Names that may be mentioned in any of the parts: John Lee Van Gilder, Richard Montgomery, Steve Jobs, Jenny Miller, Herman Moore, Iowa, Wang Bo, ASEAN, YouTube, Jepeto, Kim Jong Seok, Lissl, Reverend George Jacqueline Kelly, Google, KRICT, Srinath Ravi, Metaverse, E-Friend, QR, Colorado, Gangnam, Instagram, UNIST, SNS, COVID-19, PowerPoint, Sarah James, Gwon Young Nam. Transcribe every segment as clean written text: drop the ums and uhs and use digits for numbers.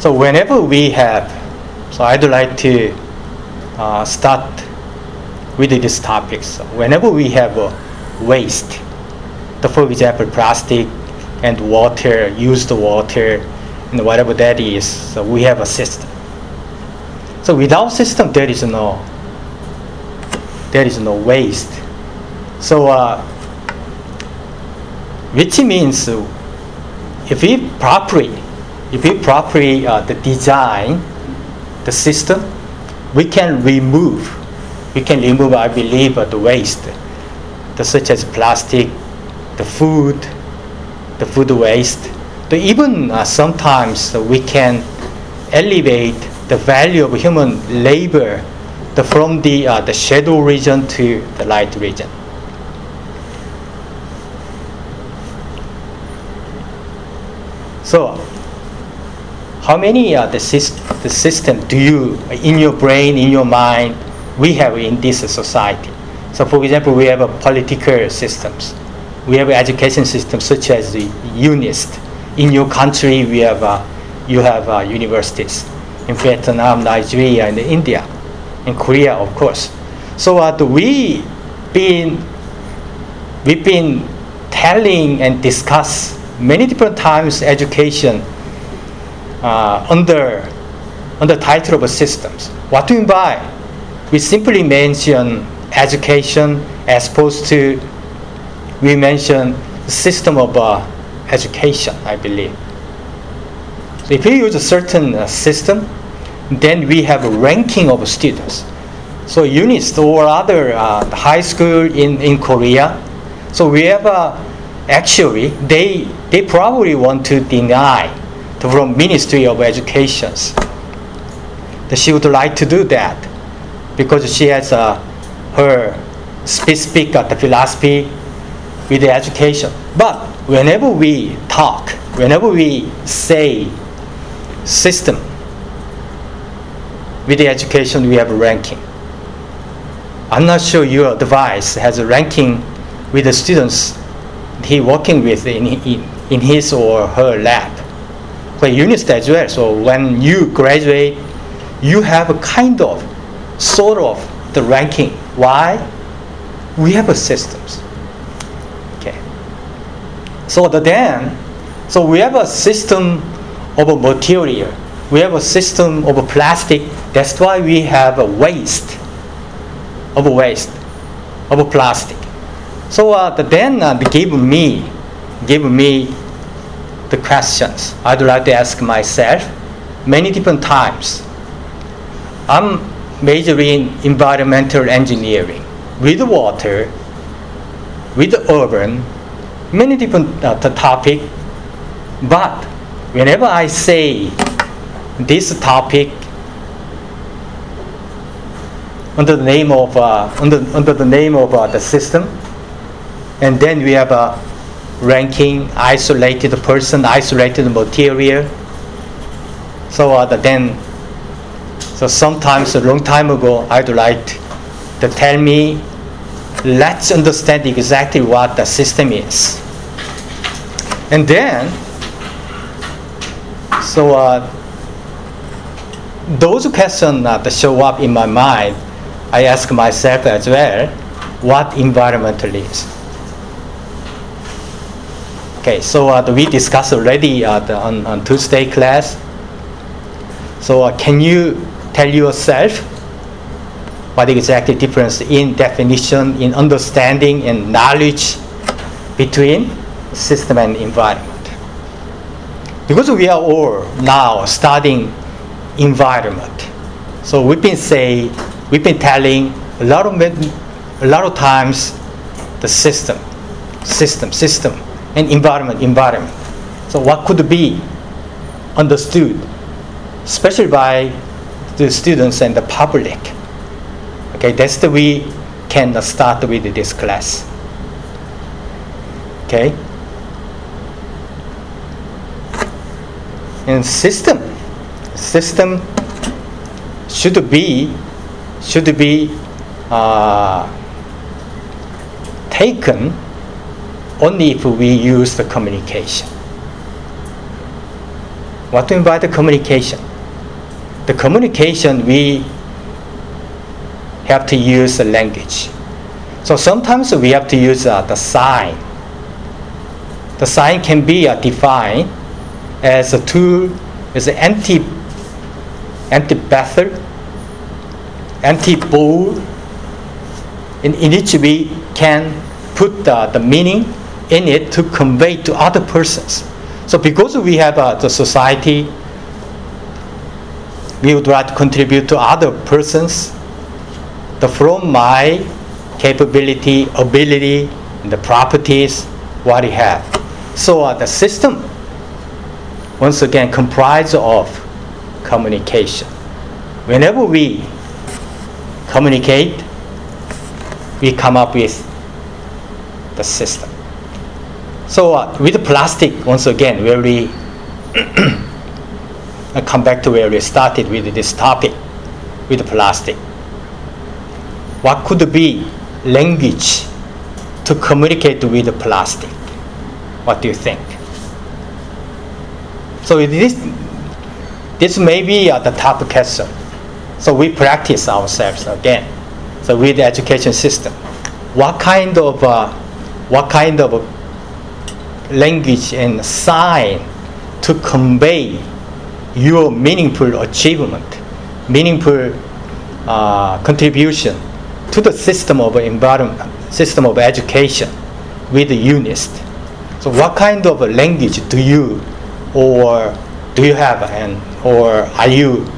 So whenever we have, so I'd like to start with this topic. So whenever we have waste, for example, plastic and water, used water, and whatever that is, so we have a system. So without system, there is no waste. So which means if we properly design the system, we can remove, I believe, the waste, such as plastic, the food waste. Even sometimes we can elevate the value of human labor from the shadow region to the light region. So, how many the system do you, in your brain, in your mind, we have in this society? So, for example, we have political systems. We have education systems such as the UNIST. In your country, you have universities in Vietnam, Nigeria, and India, and Korea, of course. So we've been telling and discuss many different times education under title of systems. What do you mean by? We simply mention education as opposed to we mention the system of education, I believe. So if we use a certain system, then we have a ranking of students. So UNIST or other high school in Korea, so we have actually they probably want to deny from Ministry of Education that she would like to do that because she has her specific philosophy with the education. But whenever we say system with the education, we have a ranking. I'm not sure your device has a ranking with the students he working with in his or her lab. But UNIST as well, so when you graduate, you have a kind of, sort of, the ranking. Why? We have a systems. Okay. So then we have a system of a material. We have a system of a plastic. That's why we have a waste of a plastic. So give me the questions I'd like to ask myself many different times. I'm majoring in environmental engineering with water, with urban, many different topic. But whenever I say this topic under the name of the system, and then we have a ranking, isolated person, isolated material. So sometimes a long time ago, I'd like to tell me, let's understand exactly what the system is. And then, so those questions that show up in my mind, I ask myself as well, what environmental is? Okay, so we discussed already on Tuesday class. So can you tell yourself what exactly difference in definition, in understanding, and knowledge between system and environment? Because we are all now studying environment, so we've been telling a lot of times the system, and environment. So what could be understood, especially by the students and the public? Okay, that's the way we can start with this class. Okay, and system should be taken only if we use the communication. What do you mean by the communication? The communication, we have to use the language. So sometimes we have to use the sign. The sign can be defined as a tool, as an anti-battle, anti-bull, in which we can put the meaning in it to convey to other persons. So because we have the society, we would like to contribute to other persons from my capability, ability, and the properties, what we have. So the system, once again, comprises of communication. Whenever we communicate, we come up with the system. So with plastic, once again, where we come back to where we started with this topic, with plastic. What could be language to communicate with plastic? What do you think? So this may be the top question. So we practice ourselves again. So with the education system, what kind of language and sign to convey your meaningful achievement, meaningful contribution to the system of environment, system of education with the UNIST? So what kind of language do you have, and or are you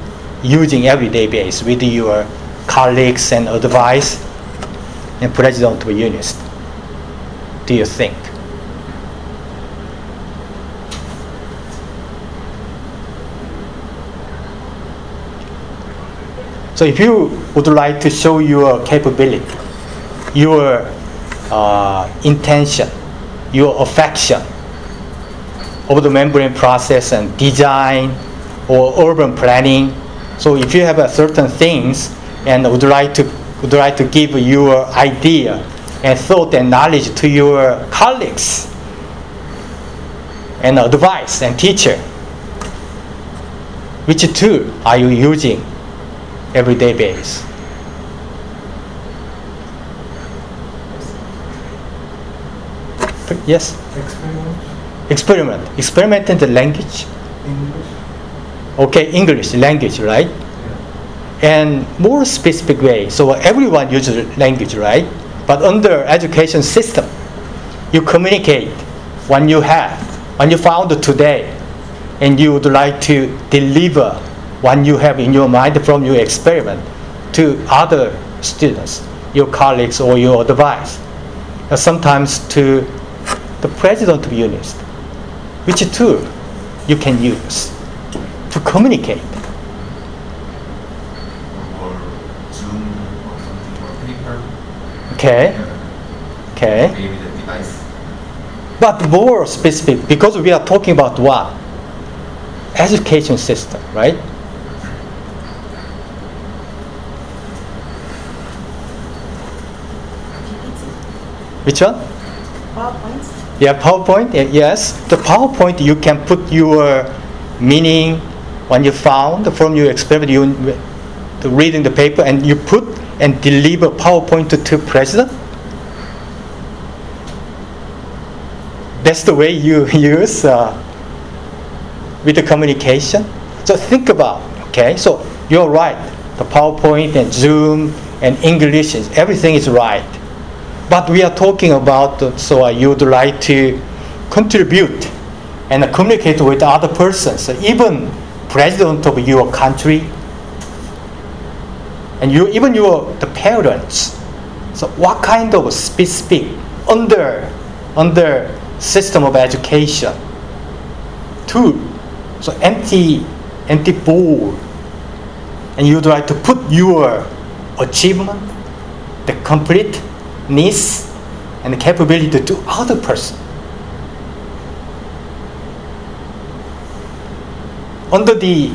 using everyday basis with your colleagues and advice and president of UNIST? Do you think? So if you would like to show your capability, your intention, your affection over the membrane process and design or urban planning, so if you have certain things and would like to give your idea and thought and knowledge to your colleagues and advice and teacher, which tool are you using everyday basis? Yes? Experiment. Experiment in the language? English. Okay, English, language, right? Yeah. And more specific way. So everyone uses language, right? But under education system, you communicate when you have, when you found today, and you would like to deliver what you have in your mind from your experiment to other students, your colleagues, or your advice. And sometimes to the president of UNIST, which tool you can use to communicate. Or Zoom or something, or paper. Okay. Okay. Maybe the device. But more specific, because we are talking about what? Education system, right? Which one? PowerPoint. Yeah, PowerPoint. Yes, the PowerPoint, you can put your meaning when you found from your experiment, reading the paper, and you put and deliver PowerPoint to president. That's the way you use with the communication. So think about, okay. So you're right. The PowerPoint and Zoom and English, everything is right. But we are talking about, so you would like to contribute and communicate with other persons, even president of your country, and you, even the parents. So what kind of specific under system of education tool? So empty bowl, and you would like to put your achievement, the complete needs and the capability to other person. Under the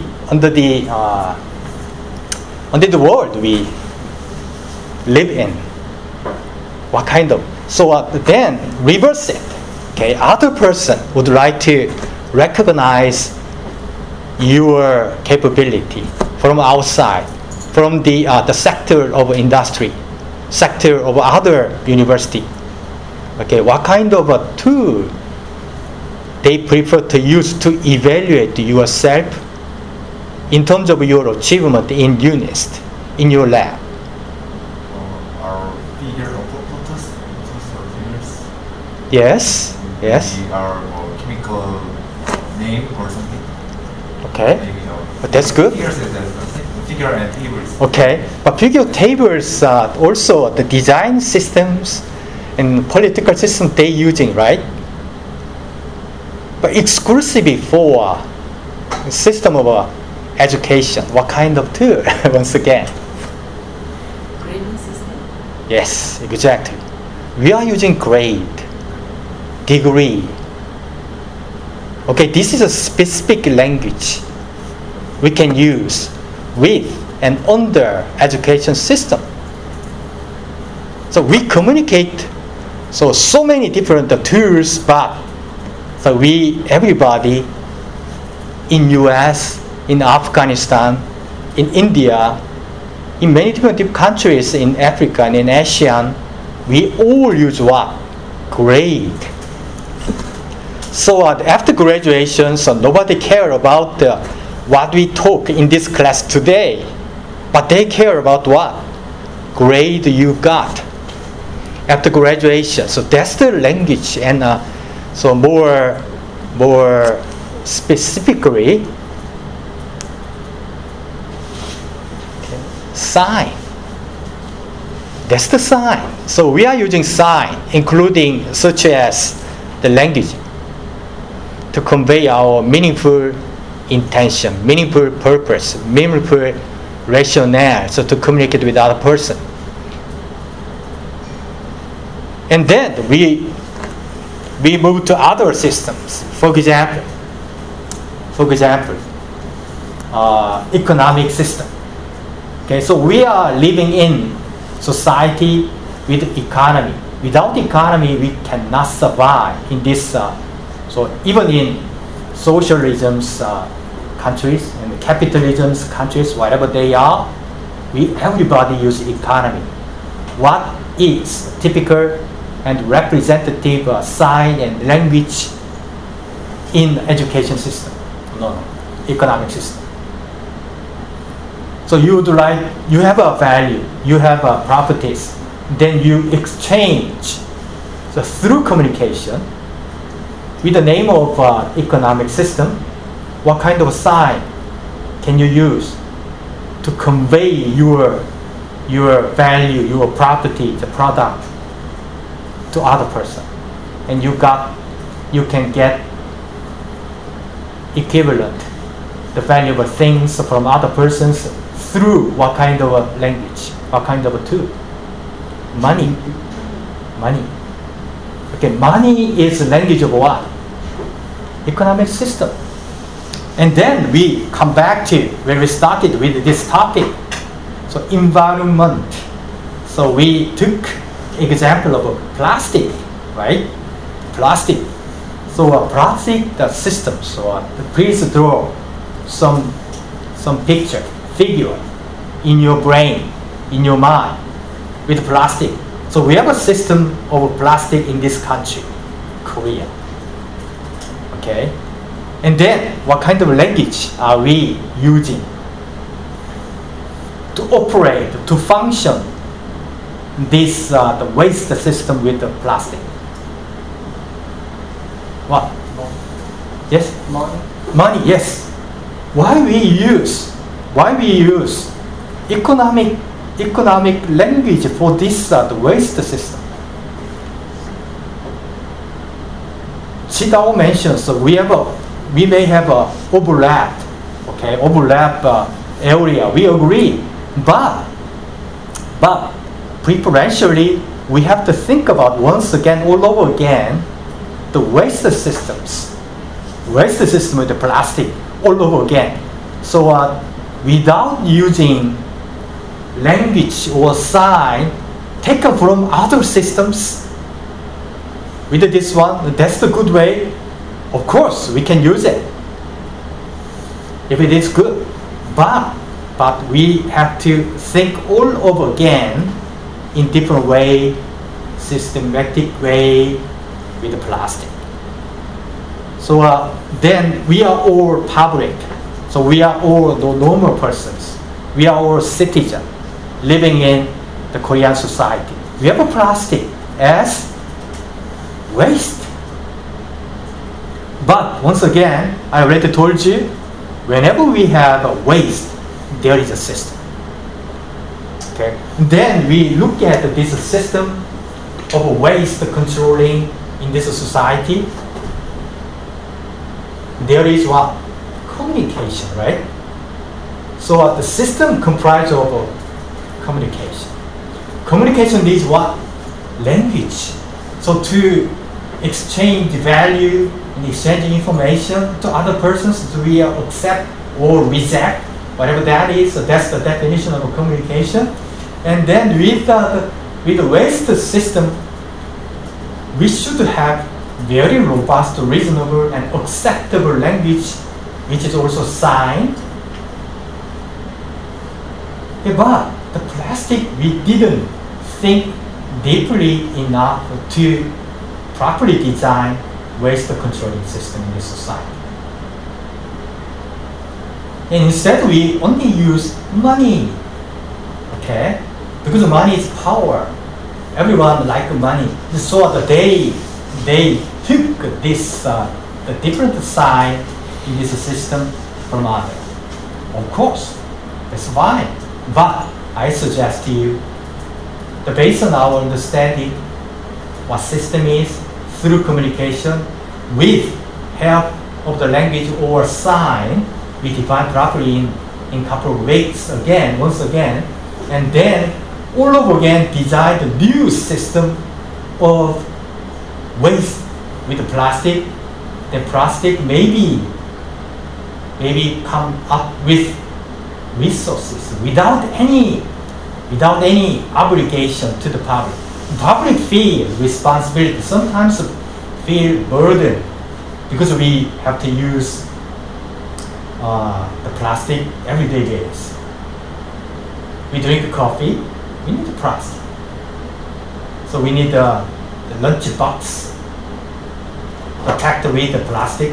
world we live in, what kind of? So then reverse it. Okay, other person would like to recognize your capability from outside, from the sector of industry, sector of other university. Okay, what kind of a tool they prefer to use to evaluate yourself in terms of your achievement in UNIST, in your lab? Our figure of photos. Yes, yes. Our chemical name or something. Okay, but that's good. Figure and tables. Okay, but figure tables are also the design systems and political system they using, right? But exclusively for system of education. What kind of tool? Once again, grading system. Yes, exactly. We are using grade, degree. Okay, this is a specific language we can use with and under education system. So we communicate so many different tools, but so everybody in US, in Afghanistan, in India, in many different countries, in Africa and in ASEAN, we all use what? Grade. So after graduation, so nobody cares about what we talk in this class today, but they care about what? Grade you got after graduation. So that's the language, and so more specifically, okay, sign. That's the sign. So we are using sign, including such as the language, to convey our meaningful intention, meaningful purpose, meaningful rationale, so to communicate with other person. And then we move to other systems. For example, economic system. Okay, so we are living in society with economy. Without economy, we cannot survive in this. So even in socialism's countries and capitalism's countries, whatever they are, everybody uses economy. What is typical and representative sign and language in education system? No, economic system. So you would like, you have a value, you have a properties, then you exchange. So through communication, with the name of economic system, what kind of sign can you use to convey your value, your property, the product to other person? And you can get equivalent, the valuable things from other persons through what kind of a language, what kind of a tool? Money. Okay, money is language of what? Economic system. And then we come back to where we started with this topic. So environment. So we took example of plastic, right? Plastic. So plastic, the system. So please draw some picture, figure in your brain, in your mind with plastic. So we have a system of plastic in this country, Korea. Okay, and then what kind of language are we using to operate, to function this the waste system with the plastic? What? Money. Yes. Money. Yes. Why we use economic language for this the waste system? Shidao mentions we may have a overlap area. We agree, but preferentially we have to think about once again, all over again, the waste system with the plastic all over again. So without using language or sign taken from other systems, with this one, that's the good way. Of course, we can use it. If it is good, but we have to think all over again in different way, systematic way with the plastic. So then we are all public. So we are all the normal persons. We are all citizens living in the Korean society. We have a plastic as waste. But once again, I already told you, whenever we have a waste, there is a system. Okay. Then we look at this system of waste controlling in this society. There is what? Communication, right? So the system comprises of communication. Communication is what? Language. So to exchange value and exchange information to other persons, do we accept or reject? Whatever that is, so that's the definition of communication. And then with the waste system, we should have very robust, reasonable, and acceptable language, which is also signed. But the plastic, we didn't think deeply enough to properly design waste controlling system in this society. And instead, we only use money, okay? Because money is power. Everyone likes money. So they took this, the different side in this system from others. Of course, that's fine. But I suggest to you, based on our understanding what system is, through communication, with help of the language or sign, we define properly in couple of weeks again, once again, and then all over again design the new system of waste with the plastic. The plastic maybe come up with resources without any obligation to the public. The public feel responsibility, sometimes feel burden, because we have to use the plastic everyday days. We drink coffee, we need the plastic. So we need the lunch box packed with the plastic.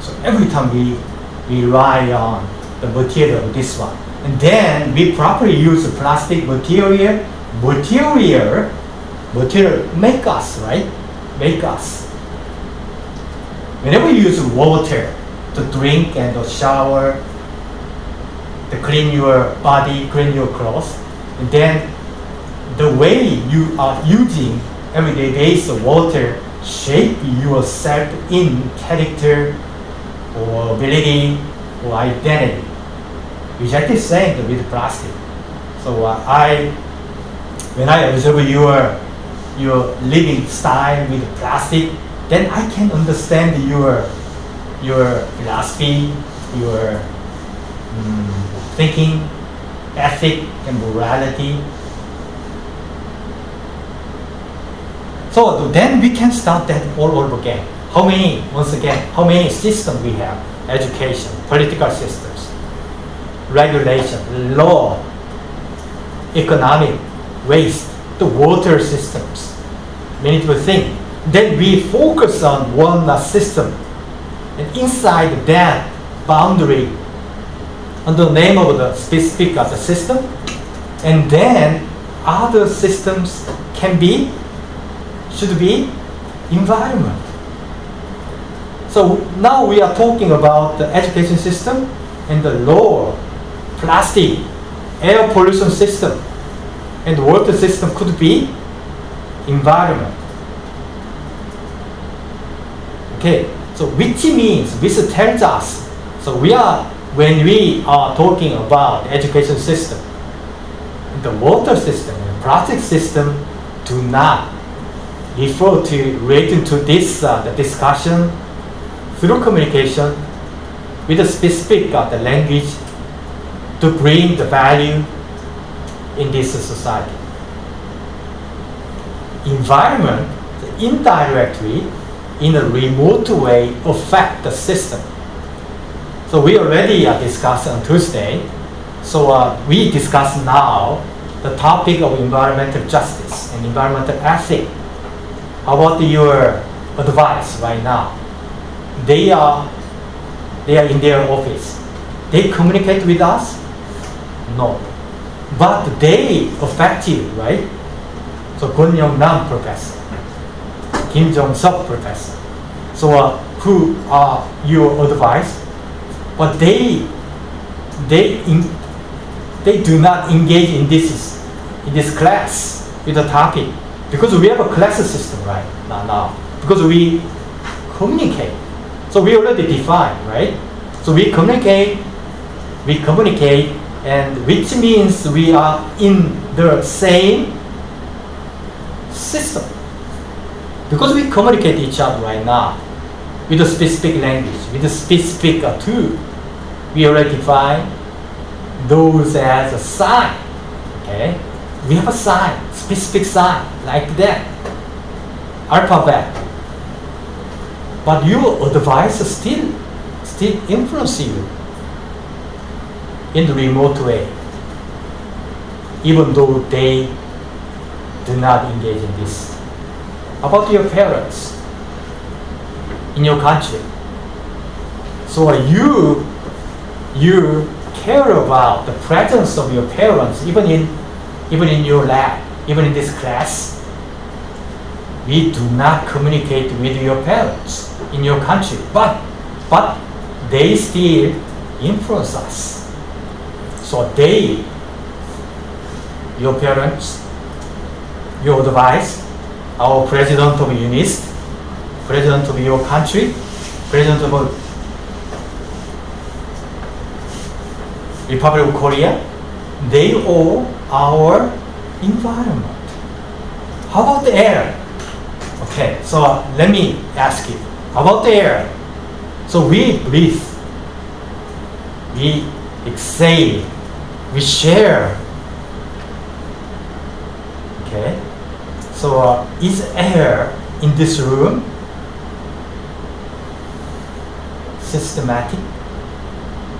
So every time we rely on the material, this one. And then we properly use the plastic material. Material make us, right? Make us. Whenever you use water, to drink and to shower, to clean your body, clean your clothes, and then the way you are using everyday days of water shape yourself in character or ability or identity. Exactly the same with plastic. So when I observe your living style with plastic, then I can understand your philosophy, your thinking, ethic, and morality. So then we can start that all over again. How many systems we have? Education, political systems, regulation, law, economic, waste, the water systems, many different things. Then we focus on one system. And inside that boundary, under the name of the specific of the system, and then other systems should be environment. So now we are talking about the education system and the law, plastic, air pollution system, and water system could be environment. Okay. So which means, which tells us, so when we are talking about education system, the water system and plastic system do not refer to, relate to this the discussion through communication with a specific of the language to bring the value in this society. Environment, indirectly, in a remote way affect the system. So we already discussed on Tuesday. So we discuss now the topic of environmental justice and environmental ethics. How about your advice right now? They are in their office. They communicate with us? No. But they affect you, right? So Gwon Young Nam professor, Kim Jong Seok professor. So who are your advice? But they do not engage in this class with the topic, because we have a class system right now, because we communicate. So we already define, right? So we communicate, and which means we are in the same system, because we communicate each other right now with a specific language, with a specific tool. We already define those as a sign. Okay, we have a sign, specific sign like that, alphabet. But your advice still influence you in the remote way, even though they do not engage in this. About your parents in your country, so you care about the presence of your parents even in your lab, even in this class. We do not communicate with your parents in your country, but they still influence us. So your parents, your advice, our president of UNIST, president of your country, president of Republic of Korea, they owe our environment. How about the air? Okay, so let me ask you, how about the air? So we breathe, we exhale, we share. Okay, so is air in this room systematic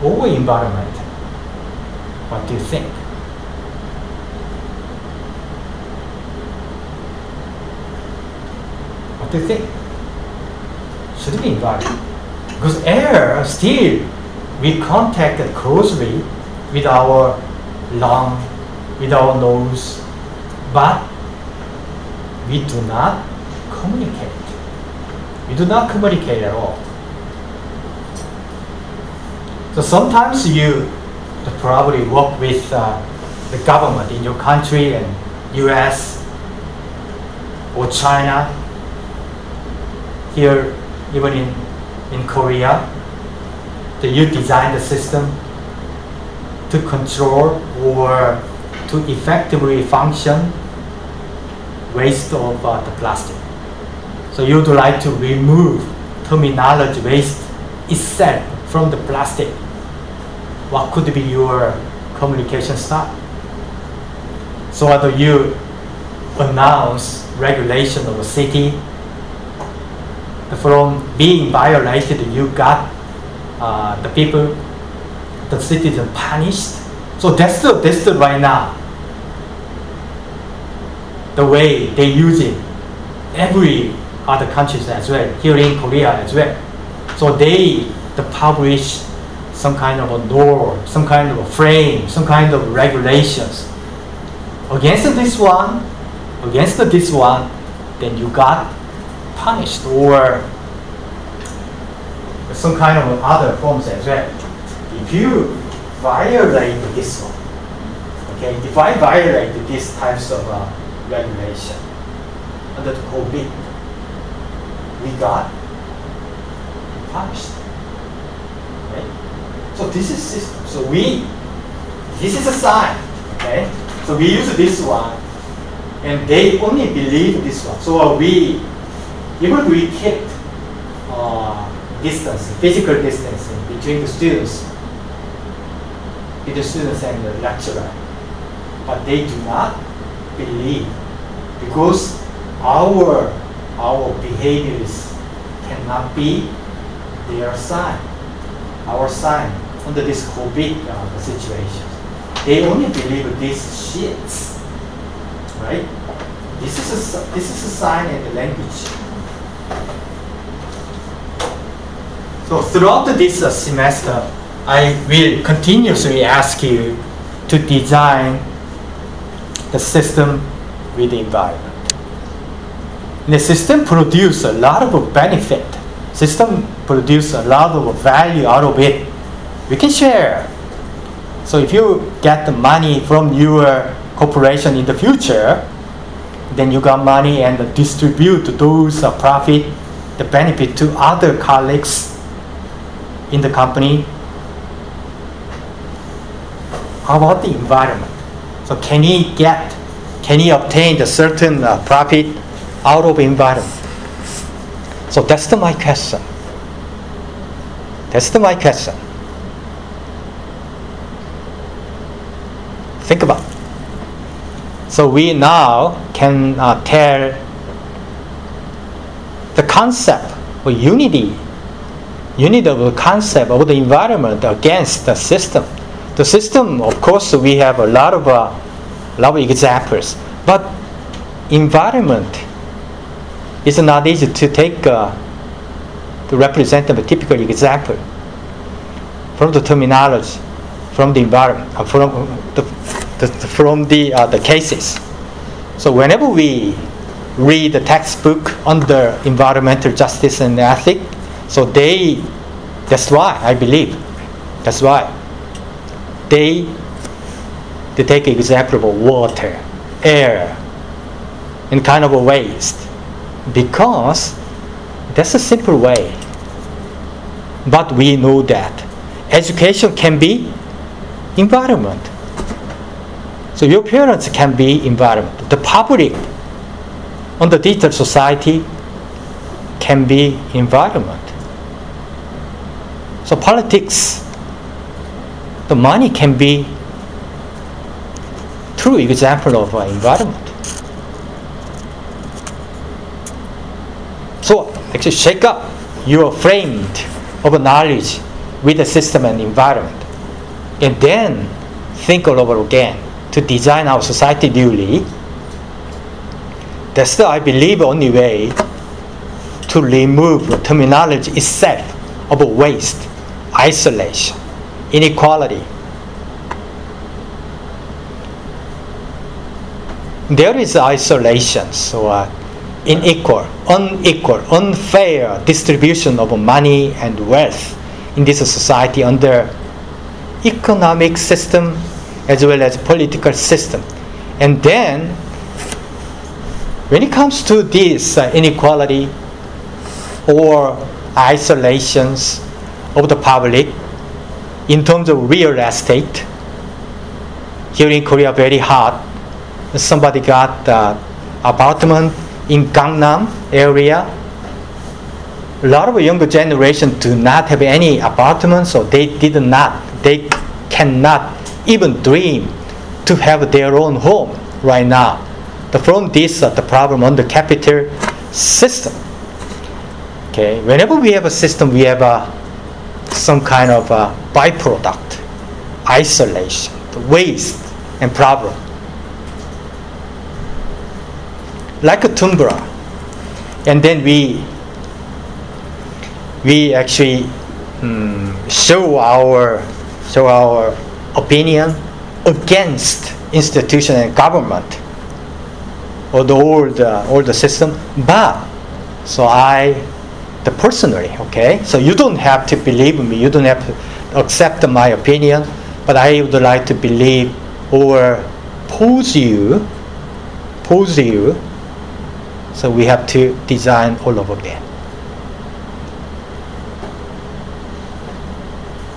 or environmental? What do you think? What do you think? Should be environmental, because air still we contact closely with our lung, with our nose, but we do not communicate. We do not communicate at all. So sometimes you probably work with the government in your country and US or China, here even in Korea, that you design the system to control or to effectively function waste of the plastic. So you would like to remove terminology waste itself from the plastic. What could be your communication style? So whether you announce regulation of a city, from being violated, you got the people, the citizen punished. So that's the right now, the way they use it, every other countries as well, here in Korea as well. So they publish some kind of a norm, some kind of a frame, some kind of regulations. Against this one, then you got punished, or some kind of other forms as well. If you violate this one, okay, if I violate these types of regulation under the COVID, we got punished. So this is system. So this is a sign, okay? So we use this one, and they only believe this one. So even we kept distance, physical distancing between the students and the lecturer, but they do not believe, because our behaviors cannot be their sign. our sign under this COVID situation. They only believe this shit, right? This is a sign and a language. So throughout this semester, I will continuously ask you to design the system with the environment. The system produces a lot of benefit. System produces a lot of value out of it. We can share. So if you get the money from your corporation in the future, then you got money and distribute those profit, the benefit to other colleagues in the company. How about the environment? So can he obtain a certain profit out of environment? So that's my question. That's my question. Think about it. So we now can tell the concept or unity of the concept of the environment against the system. The system, of course, we have a lot of examples, but environment is not easy to take to represent a typical example from the terminology, from the environment, from the cases. So whenever we read the textbook under environmental justice and ethics, so that's why I believe they take example of water, air, and kind of a waste, because that's a simple way. But we know that education can be environment. So your parents can be environment. The public on the digital society can be environment. So politics, the money can be true example of environment. So actually shake up your frame of knowledge with the system and environment, and then think all over again to design our society newly. That's the, I believe, only way to remove the terminology itself of waste, isolation, inequality. There is isolation, so unequal, unfair distribution of money and wealth in this society under economic system as well as political system. And then when it comes to this inequality or isolations of the public in terms of real estate, here in Korea very hard. Somebody got apartment in Gangnam area. A lot of younger generation do not have any apartments, so they cannot even dream to have their own home right now. From this, the problem on the capital system. Okay, whenever we have a system, we have some kind of a byproduct, isolation, waste, and problem. Like a tundra, and then we actually show our opinion against institution and government or the old system. But so I personally, okay, so you don't have to believe me, you don't have to accept my opinion, but I would like to believe or pose you. So we have to design all over again.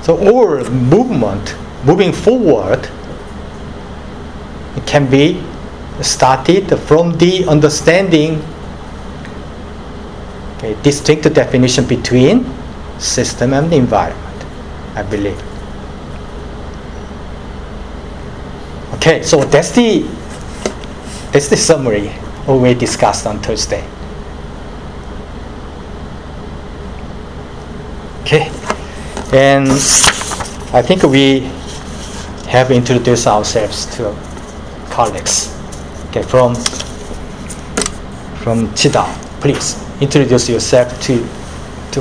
So all movement moving forward can be started from the understanding, okay, distinct definition between system and environment, I believe. Okay, so that's the summary of what we discussed on Thursday. Okay, And I think we have introduced ourselves to colleagues. Okay, from Chida, please introduce yourself to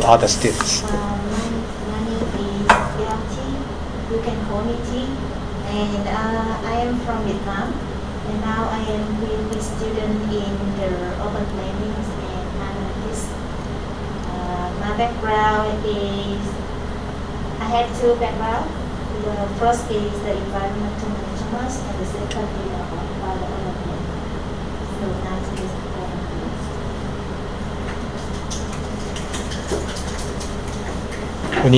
other students. Background is, I have two backgrounds. The first is the environmental management, and the second is the environment. So that's it. My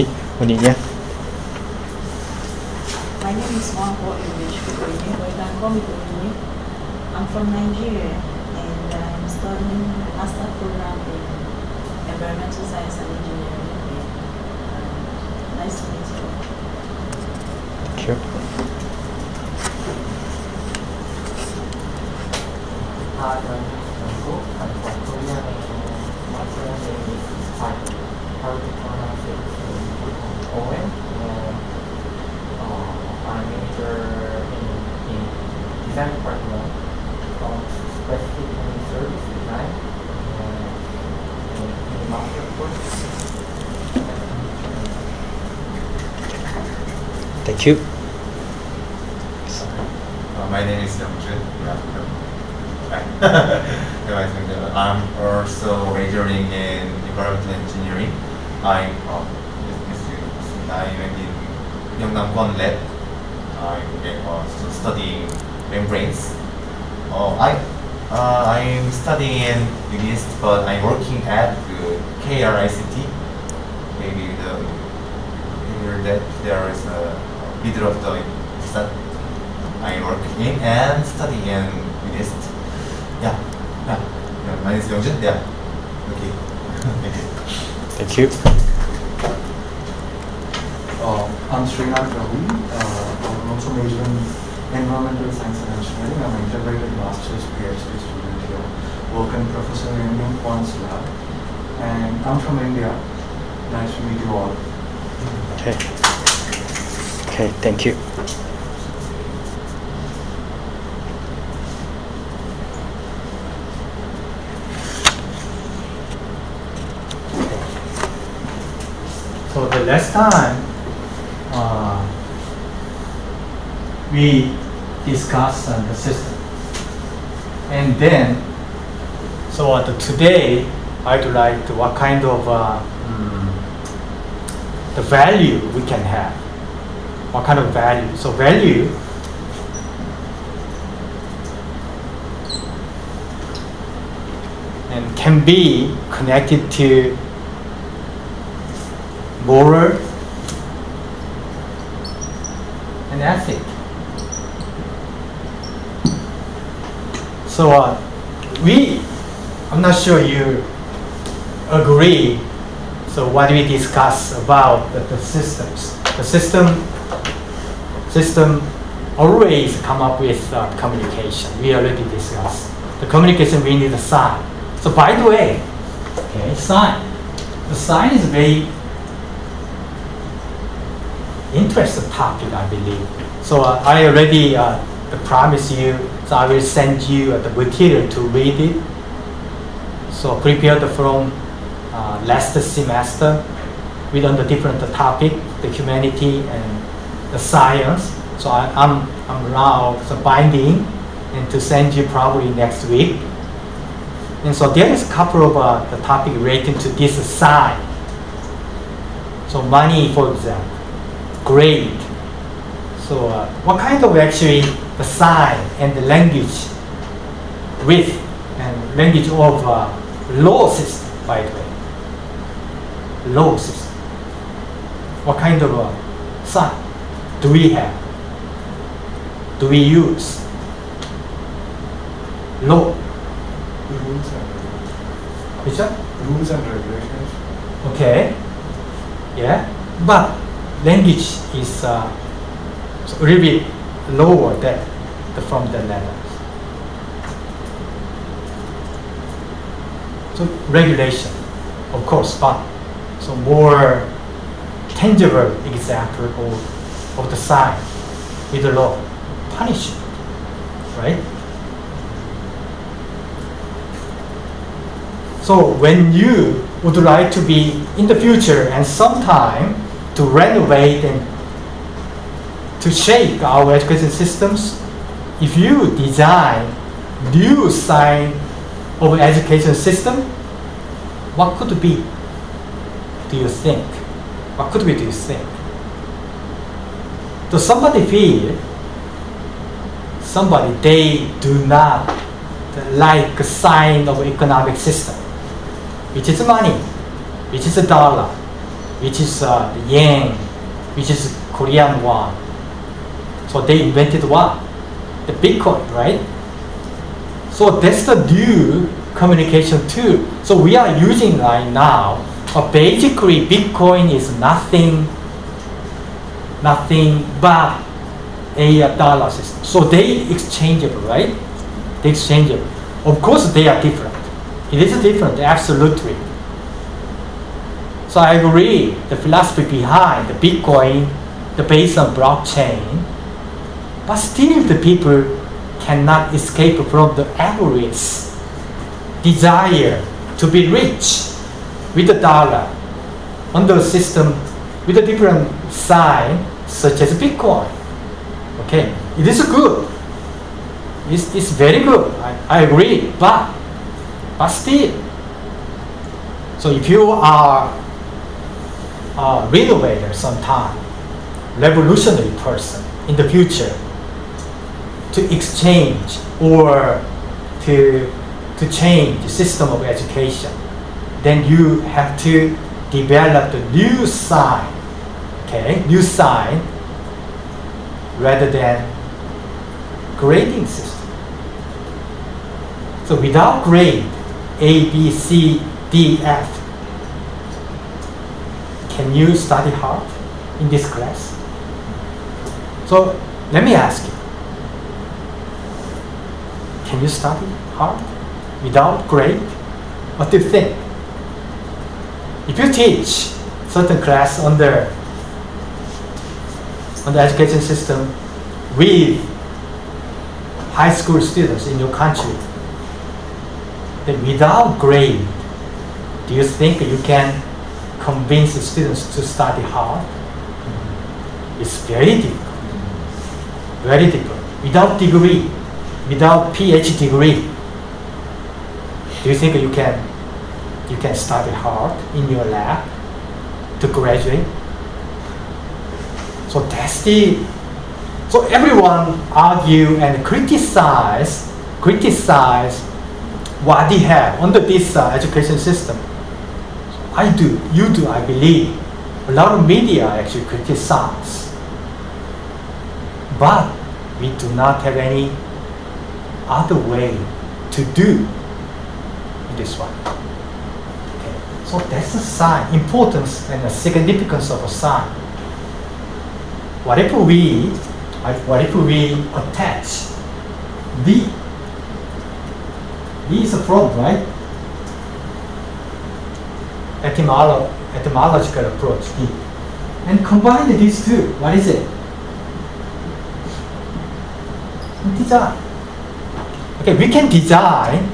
name is Wang Bo, I'm from Nigeria, and I'm studying a master program in environmental science and engineering. Nice to meet you. Thank you. Hi, my name is Wang Bo. I'm from Korea, and my friend name is Wang. How do you pronounce it? Owen. I'm major in design department from specific service design. Thank you. My name is Young-jun. Yeah. I'm also majoring in environmental engineering. I'm in Gangnam lab. I'm also studying membranes. I'm studying in UNIST, but I'm working at the KRICT. Maybe that there is a middle of the that I work in and study in UNIST. Yeah. Yeah. My name is Young-jun. Yeah. Okay. Thank you. I'm Srinath Ravi. I'm also majoring environmental science and engineering. I'm an integrated master's PhD student here, working Professor in Kwon's lab. And I'm from India. Nice to meet you all. Okay. Okay, thank you. So the last time we discuss the system. And then, so today, I'd like to what kind of the value we can have. What kind of value? So value, and can be connected to moral and ethic. So I'm not sure you agree, so what we discuss about the systems. The system always come up with communication. We already discussed. The communication, we need a sign. So by the way, okay, sign. The sign is a very interesting topic, I believe. So I already promise you, so I will send you the material to read it. So prepared from last semester with on the different topic, the humanity and the science. So I'm now binding and to send you probably next week. And so there is a couple of the topic related to this side. So money, for example, grade. So what kind of actually the sign and the language with and language of law system, by the way. Law system. What kind of sign do we have? Do we use? Law. Rules and regulations. Which one? Rules and regulations. Okay. Yeah. But language is so a little bit lower than from the letters. So regulation, of course, but so more tangible example of the sign with law punishment, right? So when you would like to be in the future and sometime to renovate and to shape our education systems, if you design new sign of education system, what could be, do you think? What could be, do you think? Does somebody feel, somebody, they do not like a sign of economic system, which is money, which is a dollar, which is yen, which is Korean won. So they invented what? The Bitcoin, right? So that's the new communication tool. So we are using right now, basically Bitcoin is nothing but a dollar system. So they exchangeable, right? They exchangeable. Of course they are different. It is different, absolutely. So I agree, the philosophy behind the Bitcoin, the based on blockchain, but still the people cannot escape from the avarice, desire to be rich with a dollar under a system with a different sign such as Bitcoin. Okay, it is good. It's very good, I agree, but still. So if you are a renovator sometime, revolutionary person in the future, to exchange or to change the system of education, then you have to develop the new sign, okay, new sign rather than grading system. So without grade A, B, C, D, F, can you study hard in this class? So let me ask you, can you study hard without grade? What do you think? If you teach certain class on the education system with high school students in your country, then without grade, do you think you can convince the students to study hard? It's very difficult. Very difficult. Without degree, without PhD degree, do you think you can study hard in your lab to graduate? So that's the, so everyone argue and criticize what they have under this education system. I do, you do, I believe. A lot of media actually criticize. But we do not have any other way to do this one. Okay. So that's the sign, importance and the significance of a sign. What if we attach the, D is a front, right? Etymological approach, D. And combine these two, what is it? Design. Okay, we can design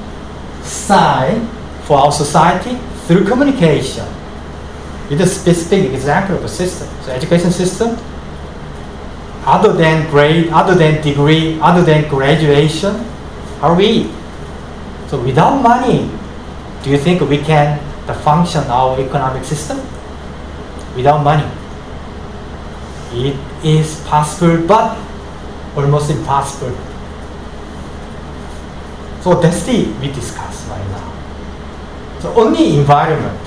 sign for our society through communication with a specific example of a system. So education system, other than grade, other than degree, other than graduation, are we? So without money, do you think we can function our economic system? Without money, it is possible, but almost impossible. So that's the we discuss right now. So only environment.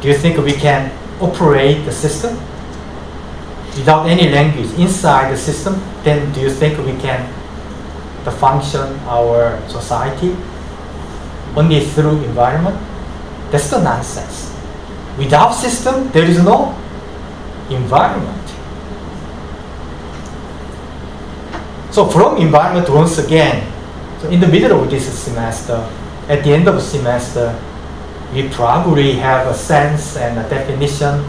Do you think we can operate the system without any language inside the system? Then do you think we can function our society only through environment? That's the nonsense. Without system, there is no environment. So from environment once again, so in the middle of this semester, at the end of the semester, we probably have a sense and a definition,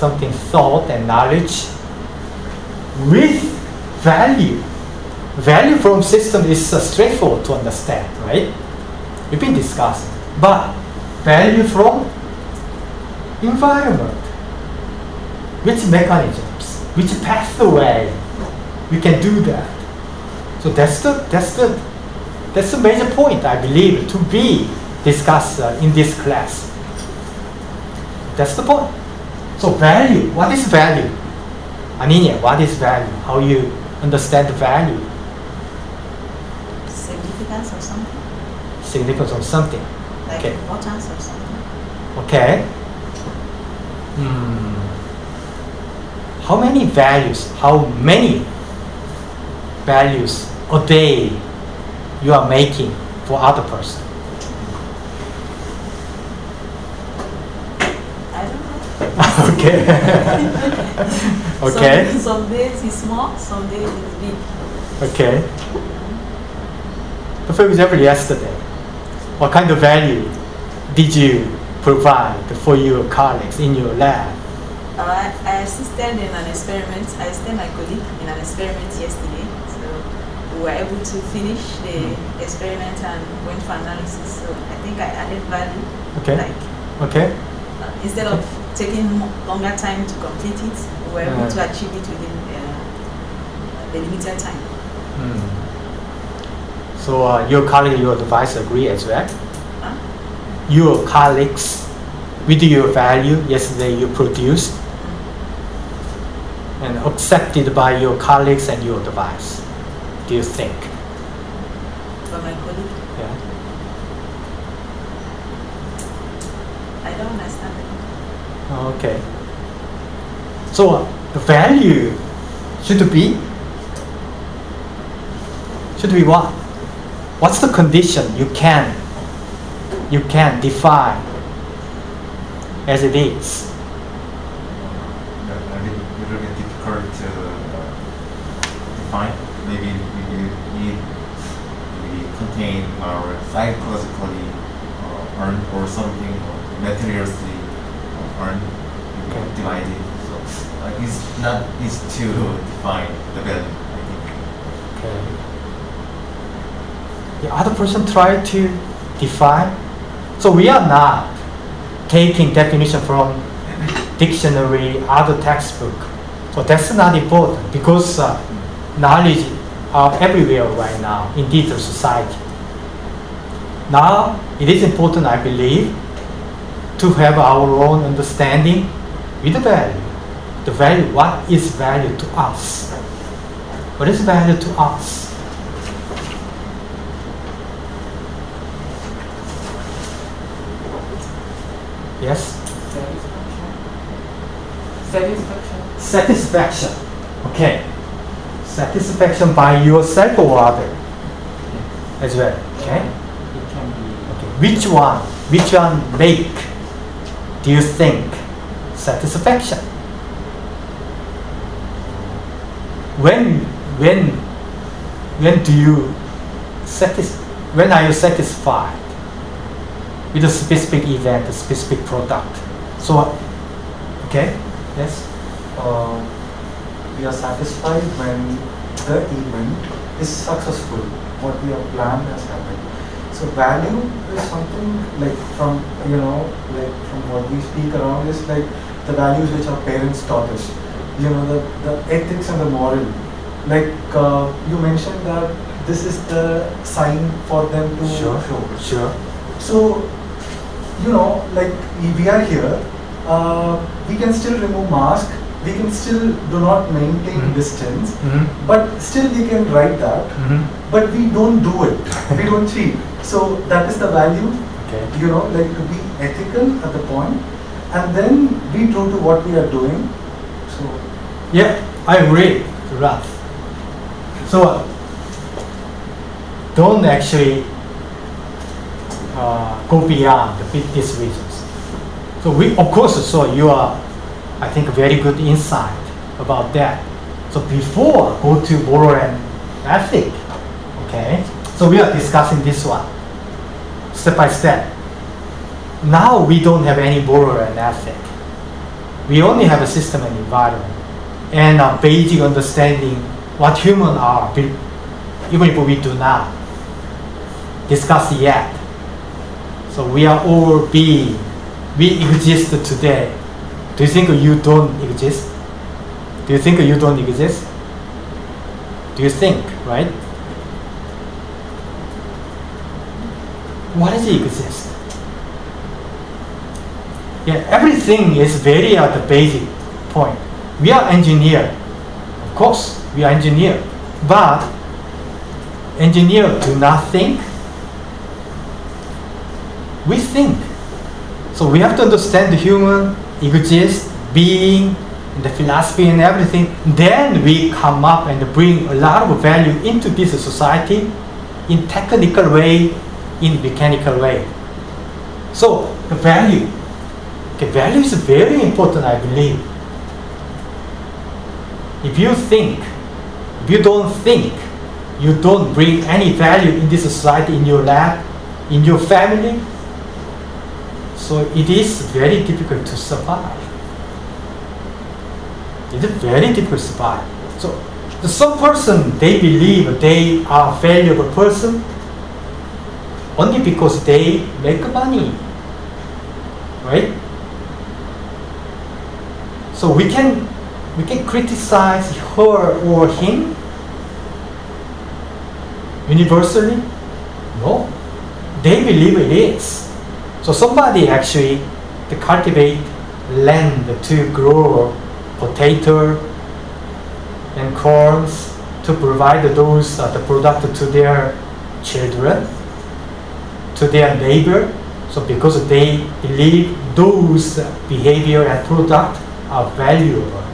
something thought and knowledge with value. Value from system is straightforward to understand, right? We've been discussed. But value from environment, which mechanisms, which pathway we can do that. So that's the major point I believe to be discussed in this class. That's the point. So value, what is value? Armenia, what is value? How you understand the value? Significance of something. Significance of something. Like okay. Importance of something. Okay. How many values? How many values a day you are making for other person? I don't know. Okay. Okay. Some days it's small, some days it's big. Okay. For example, yesterday, what kind of value did you provide for your colleagues in your lab? I assisted in an experiment. I assisted my colleague in an experiment yesterday. We were able to finish the experiment and went for analysis. So I think I added value. Okay. Instead of taking longer time to complete it, we were able to achieve it within the limited time. So your colleague, your advice agree as well? Your colleagues, with your value yesterday you produced and accepted by your colleagues and your advice. Do you think? For my colleague? Yeah. I don't understand it. Okay. So the value should be what? What's the condition you can define as it is? I think it's a little bit difficult to define. Maybe contain our psychologically earned or something, or materially earned, divided. So it's not easy to define the value, I think. Okay. The other person try to define. So we are not taking definition from dictionary, other textbook. So that's not important because knowledge are everywhere right now in digital society. Now, it is important, I believe, to have our own understanding with the value. The value, what is value to us? What is value to us? Yes? Satisfaction. Satisfaction. Okay. Satisfaction by yourself or other as well. Okay? It can be. Okay. Which one make do you think satisfaction? When are you satisfied with a specific event, a specific product? So okay, yes? We are satisfied when the event is successful, what we have planned has happened. So value is something like from, you know, like from what we speak around is like the values which our parents taught us. You know, the ethics and the moral. Like you mentioned that this is the sign for them to show. So, you know, like we are here, we can still remove mask, we can still do not maintain distance, but still we can write that, but we don't do it, we don't cheat. So that is the value, you know, like to be ethical at the point, and then be true to what we are doing. So yeah, I agree, Ralph. So don't actually go beyond these reasons. So we, of course, saw you are, I think, very good insight about that. So before go to moral and ethic, okay. So we are discussing this one step by step. Now we don't have any moral and ethic. we only have a system and environment and a basic understanding what humans are, even if we do not discuss yet. So we are all being, we exist today. Do you think you don't exist? Do you think you don't exist? Do you think, right? What does it exist? Yeah, everything is very at the basic point. We are engineers. Of course, we are engineers. But engineers do not think. We think. So we have to understand the human, exists, being, and the philosophy and everything. Then we come up and bring a lot of value into this society in technical way, in mechanical way. So the value. Okay, value is very important, I believe. If you think, if you don't think, you don't bring any value in this society, in your lab, in your family, so it is very difficult to survive. It is very difficult to survive. So some person, they believe they are a valuable person only because they make money, right? So we can criticize her or him universally? No. They believe it is. So somebody actually to cultivate land to grow potato and corns to provide those the product to their children, to their neighbor. So because they believe those behavior and product are valuable.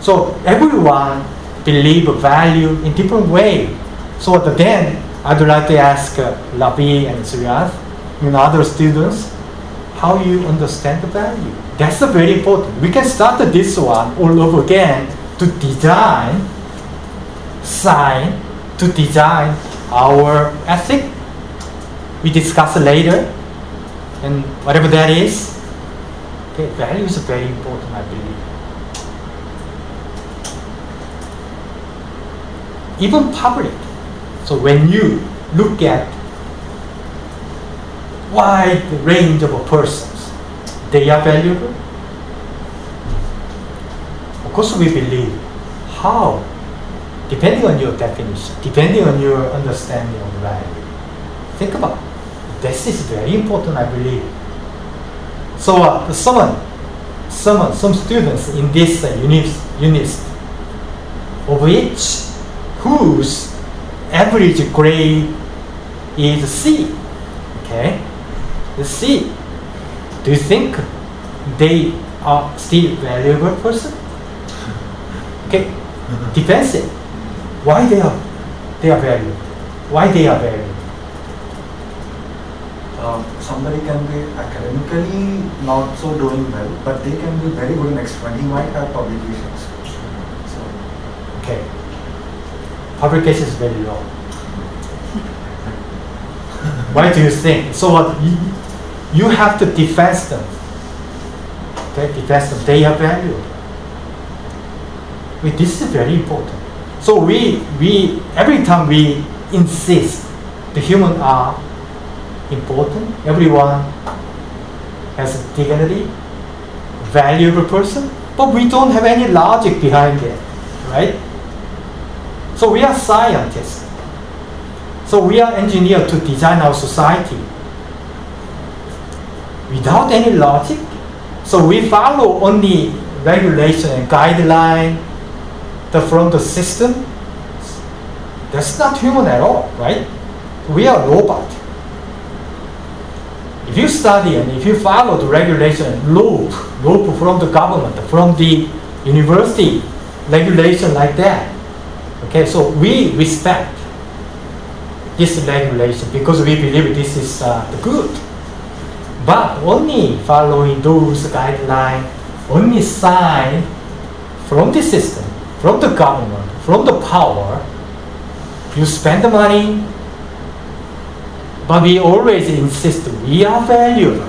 So everyone believes value in different way. So then I'd like to ask Labi and Sriyath and other students how you understand the value. That's very important. We can start this one all over again to design, to design our ethic. We discuss later and whatever that is. Okay, value is very important, I believe. Even public. So when you look at wide range of persons, they are valuable. Of course, we believe. How? Depending on your definition, depending on your understanding of value. Think about it. This is very important, I believe. So some students in this UNIST, of which whose average grade is C, okay, the C. Do you think they are still valuable person? Okay, defensive. Why they are valuable? Why they are valuable? Somebody can be academically not so doing well, but they can be very good in explaining. He might have publications. So. Okay. Publication is very low. Why do you think? So what? You have to defend them. Okay, defend them. They are valuable. Wait, this is very important. So we every time we insist the human are important, everyone has a dignity, valuable person, but we don't have any logic behind it, right? So we are scientists. So we are engineers to design our society without any logic. So we follow only regulation and guideline from the system. That's not human at all, right? We are robots. If you study and if you follow the regulation, loop from the government, from the university, regulation like that. Okay, so we respect this regulation because we believe this is good. But only following those guidelines, only sign from the system, from the government, from the power, you spend the money. But we always insist we are valuable,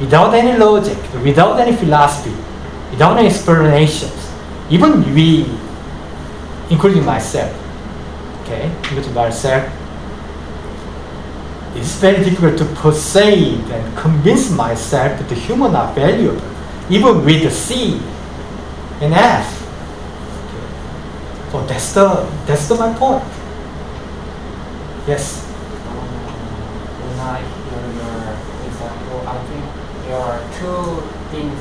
without any logic, without any philosophy. without any explanations. Even we, including myself, okay, including myself, it's very difficult to persuade and convince myself that the humans are valuable, even with the C and F. Okay. So that's my point. Yes. When I hear your example, I think there are two things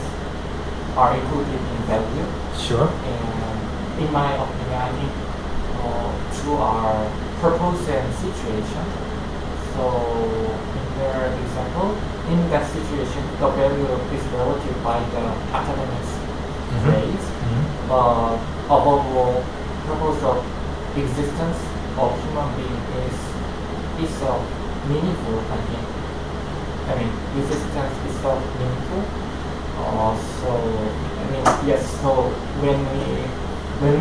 are included in value. Sure. And in my opinion, I think two are purpose and situation. So, in their example, in that situation, the value is relative by the academic grades, but above all, purpose of existence of human being is itself meaningful, I think. I mean, existence itself meaningful. So, I mean, yes, so when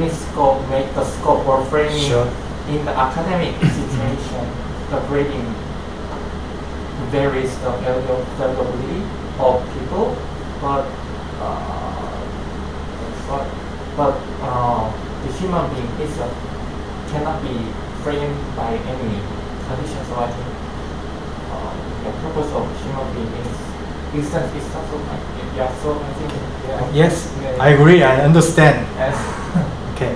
we scope, make the scope or framing sure. in the academic situation, the grading varies the value of valuability of people, but the human being itself cannot be framed by any condition. So I think the purpose of human being is instance itself. Yeah. So I think yeah. Yes, yeah. I agree. I understand. Yes. Okay.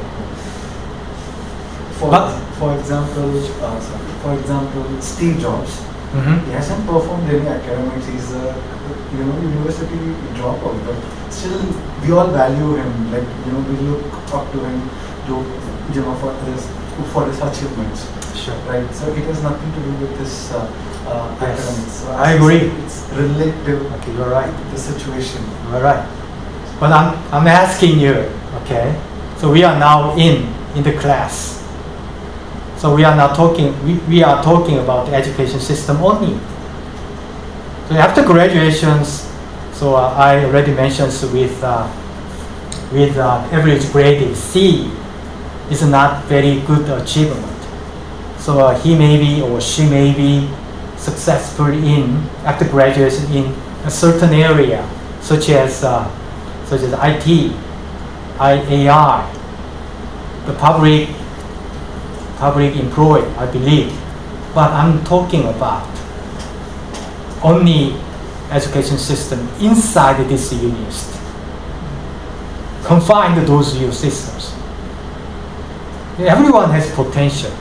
For example, Steve Jobs, he hasn't performed any academics. He's a university dropout, but still we all value him. Like we look up to him for his achievements. Sure. Right. So it has nothing to do with his academics. So I agree. It's relative. Okay, you're right. The situation. You're right. But I'm asking you. Okay. So we are now in the class. So we are now talking, we are talking about the education system only. So after graduations, so I already mentioned with average grade C is not very good achievement. So he may be or she may be successful in after graduation in a certain area, such as IT, IAR, the public employee, I believe, but I'm talking about only education system inside this UNIST, confined to those new systems. Everyone has potential,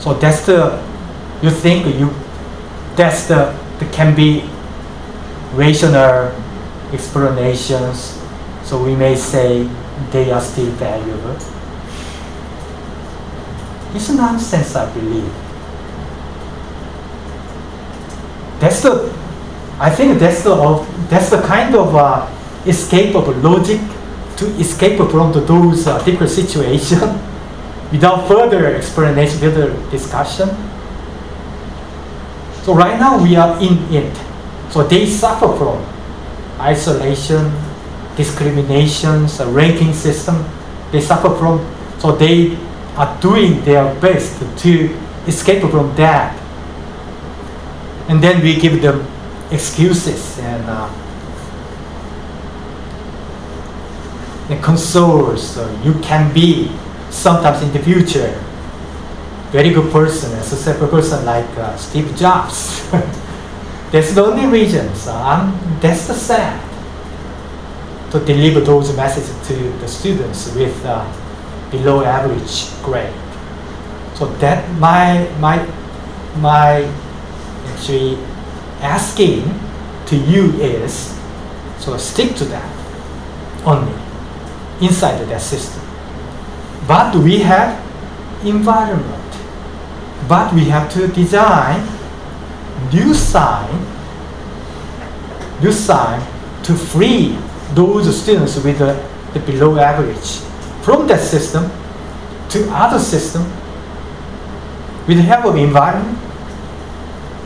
so that's the can be rational explanations. So we may say they are still valuable. It's nonsense, I believe. I think that's the kind of escape of logic to escape from those difficult situation without further explanation, further discussion. So right now we are in it. So they suffer from isolation, discriminations, a ranking system. They suffer from. So they are doing their best to escape from that, and then we give them excuses and consoles. You can be sometimes in the future very good person, a successful person like Steve Jobs. That's the only reason. So that's the sad to deliver those messages to the students with. Below average grade. So that my actually asking to you is, so stick to that only inside that system. But we have environment. But we have to design new sign to free those students with the below average from that system to other system with the help of environment,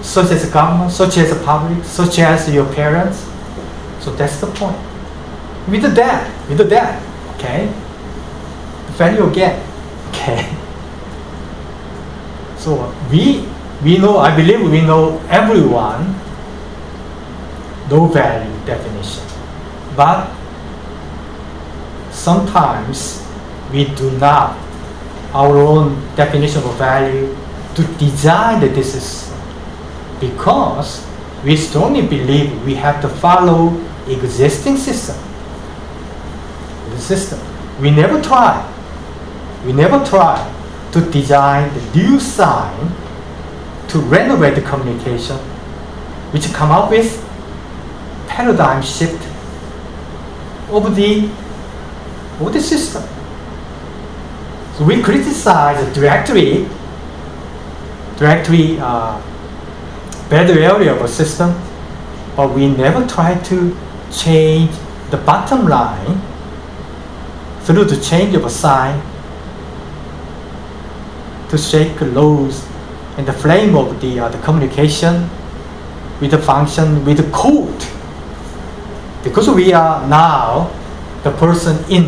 such as the government, such as the public, such as your parents. So that's the point. With that, okay? Value again, okay? So we know, I believe we know everyone, no value definition, but sometimes we do not our own definition of value to design the thesis because we strongly believe we have to follow existing system. The system. We never try to design the new sign to renovate the communication, which come up with paradigm shift of the system. So we criticize the directory bad area of a system, but we never try to change the bottom line through the change of a sign to shake loose in the flame of the communication with the function, with the code. Because we are now the person in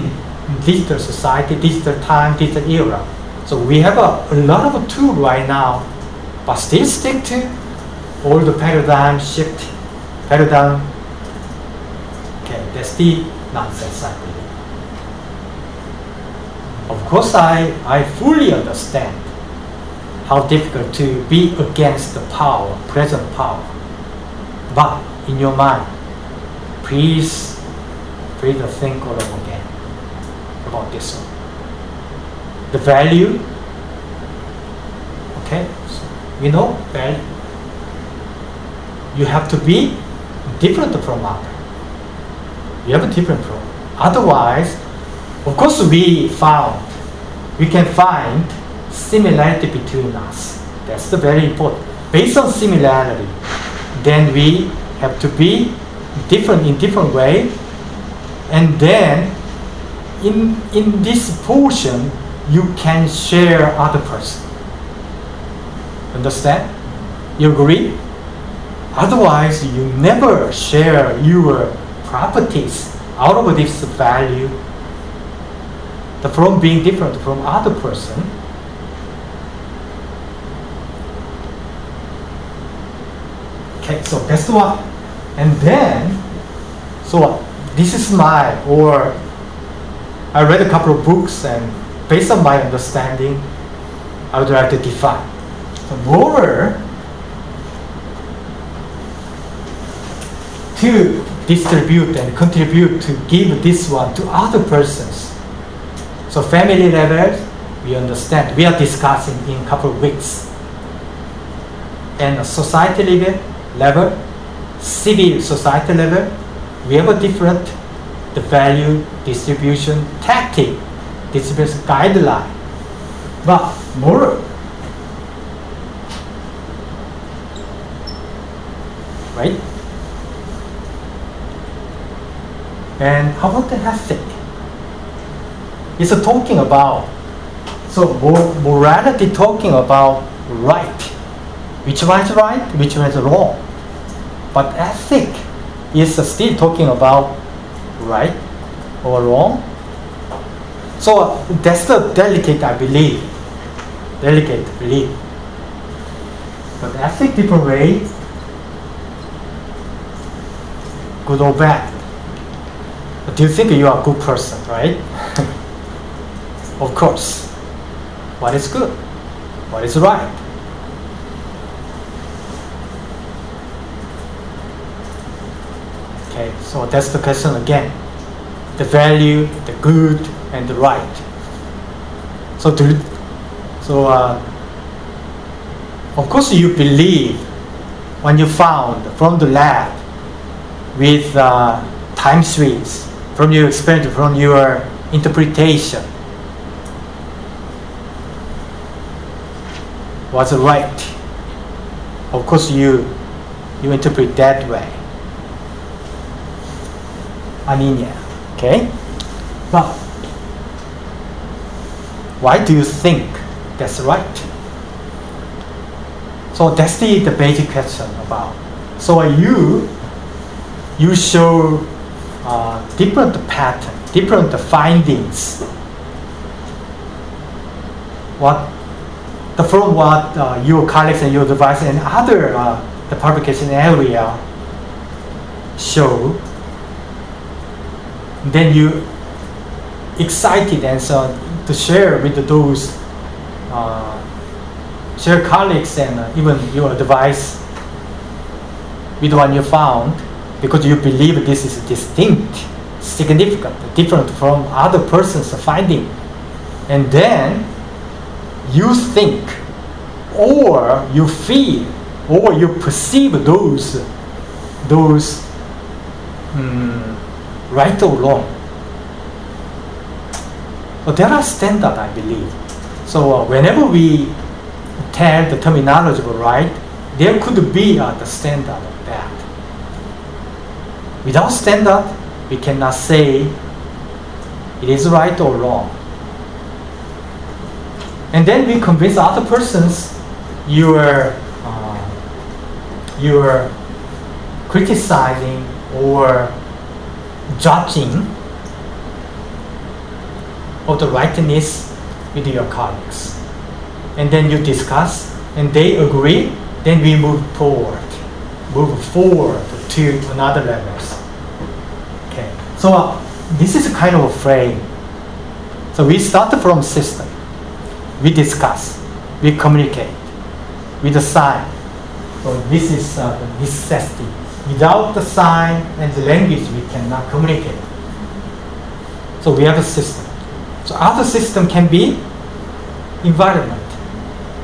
digital society, digital time, digital era. So we have a lot of tools right now, but still stick to all the paradigm shift, paradigm. Okay, that's the nonsense I believe. Of course, I fully understand how difficult to be against the power, present power. But in your mind, please think all over again about this one. The value, okay, so, you know, value. You have to be different from others. You have a different problem. Otherwise, of course, we can find similarity between us. That's the very important. Based on similarity, then we have to be different in different way. And then, in this portion, you can share other person. Understand? You agree? Otherwise, you never share your properties out of this value. From being different from other person, okay. So that's what, and then, so this is I read a couple of books, and based on my understanding, I would like to define. So moral to distribute and contribute to give this one to other persons. So family level, we understand. We are discussing in a couple of weeks. And a society level, civil society level, we have a different value distribution tactic, distribution guideline. But moral, right? And how about the ethic? It's talking about, so morality talking about right. Which one is right, which one is wrong. But ethic is still talking about right or wrong. So that's the delicate, I believe. Delicate belief. But ethic different way, good or bad. But do you think you are a good person, right? Of course, what is good, what is right. Okay, so that's the question again. The value, the good, and the right. So, of course you believe when you found from the lab with time series, from your experience, from your interpretation, was right. Of course, you interpret that way. Armenia, okay? But why do you think that's right? So that's the basic question about. So you show different pattern, different findings. From what your colleagues and your device and other the publication area show, then you excited and so to share with those share colleagues and even your advice with what you found, because you believe this is distinct, significant, different from other person's finding. And then you think or you feel or you perceive those right or wrong. But there are standards, I believe. So whenever we tell the terminology right, there could be the standard of that. Without standard, we cannot say it is right or wrong. And then we convince other persons you are criticizing or judging of the rightness with your colleagues. And then you discuss and they agree, then we move forward to another levels. Okay. So this is a kind of a frame. So we start from system. We discuss, we communicate, we decide. So this is necessity. Without the sign and the language, we cannot communicate. So we have a system. So other system can be environment.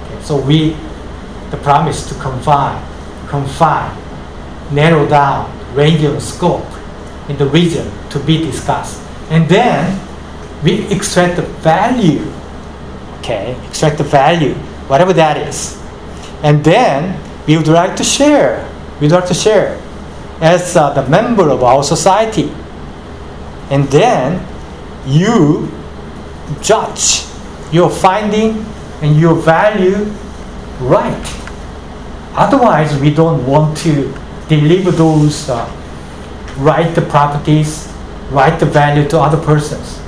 Okay, so we, the promise to confine, narrow down, range of scope in the region to be discussed. And then we extract the value. Okay, extract the value, whatever that is. And then we would like to share. We would like to share as the member of our society. And then you judge your finding and your value right. Otherwise, we don't want to deliver those right properties, right value to other persons.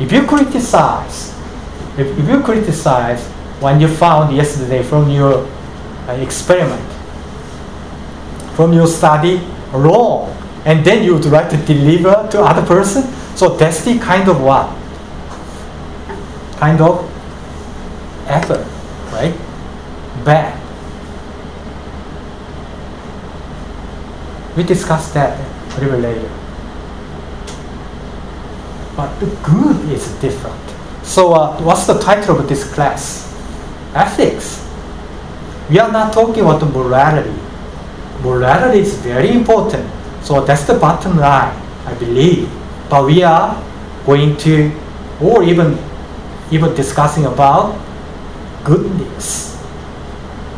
If you criticize what you found yesterday from your experiment, from your study, wrong, and then you would like to deliver to other person, so that's the kind of what? Kind of effort, right? Bad. We discussed that a little later. But the good is different. So what's the title of this class? Ethics. We are not talking about the morality. Morality is very important. So that's the bottom line, I believe. But we are going to, or even discussing about goodness.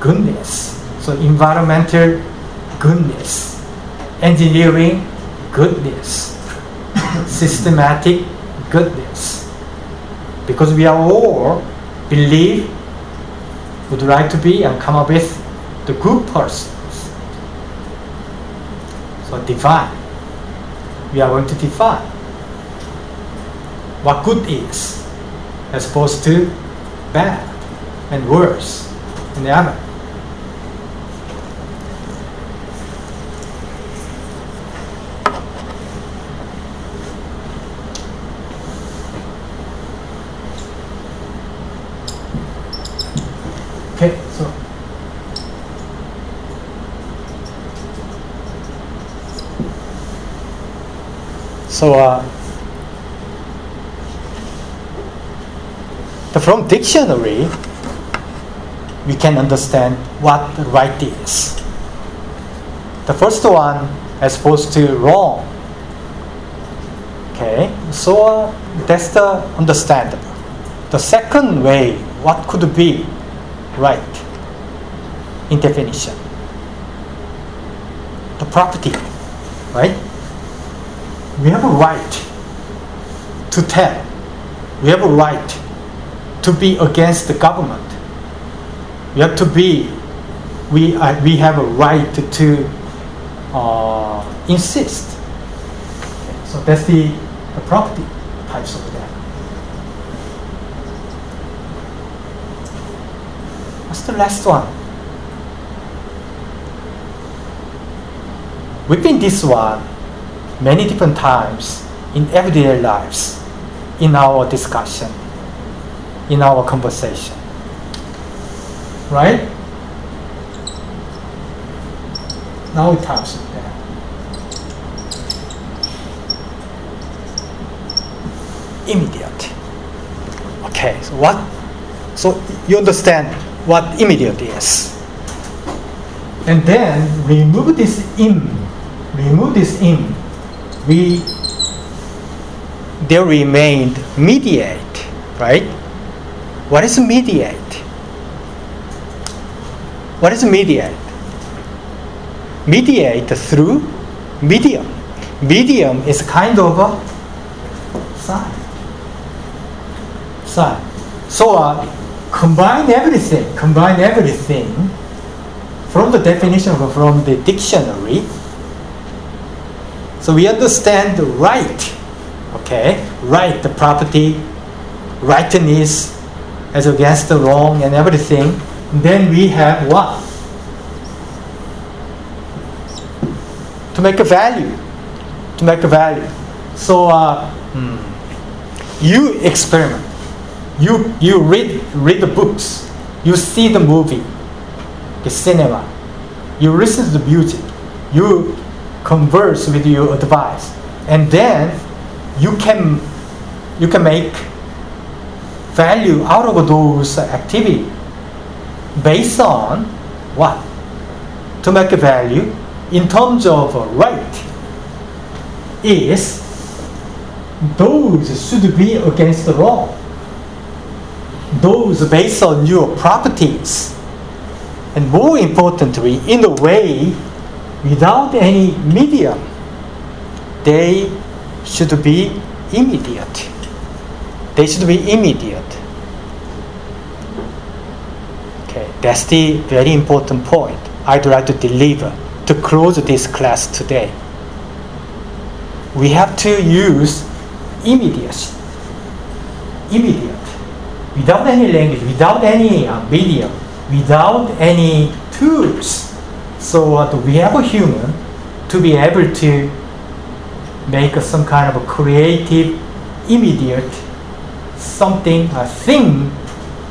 Goodness. So environmental goodness. Engineering goodness. Systematic goodness. Because we are all believe, would like to be and come up with the good persons. So define. We are going to define what good is as opposed to bad and worse and the other. Okay, so from dictionary we can understand what right is. The first one as opposed to wrong. Okay, so that's the understandable. The second way, what could be right in definition? The property, right? We have a right to tell. We have a right to be against the government. We have to be. We have a right to insist. Okay, so that's the property types of that. What's the last one? We've been this one many different times in everyday lives. in our discussion, in our conversation, right? Now it helps it there. Immediate. Okay, so what? So you understand what immediate is. And then remove this in. Remove this in. There remained mediate, right? What is mediate? What is mediate? Mediate through medium. Medium is kind of a sign. Sign. So combine everything from the definition, from the dictionary. So we understand right, okay? Right, the property, rightness as against the wrong and everything. Then we have what? To make a value, to make a value. So you experiment, you read the books, you see the movie, the cinema, you listen to the music, you converse with your advice, and then you can make value out of those activity based on what? To make a value in terms of right is those should be against the wrong. Those based on your properties, and more importantly, in a way, without any medium, they should be immediate. They should be immediate. Okay, that's the very important point I'd like to deliver to close this class today. We have to use immediate, without any language, without any medium, without any tools, so we have a human to be able to make some kind of a creative, immediate something, a thing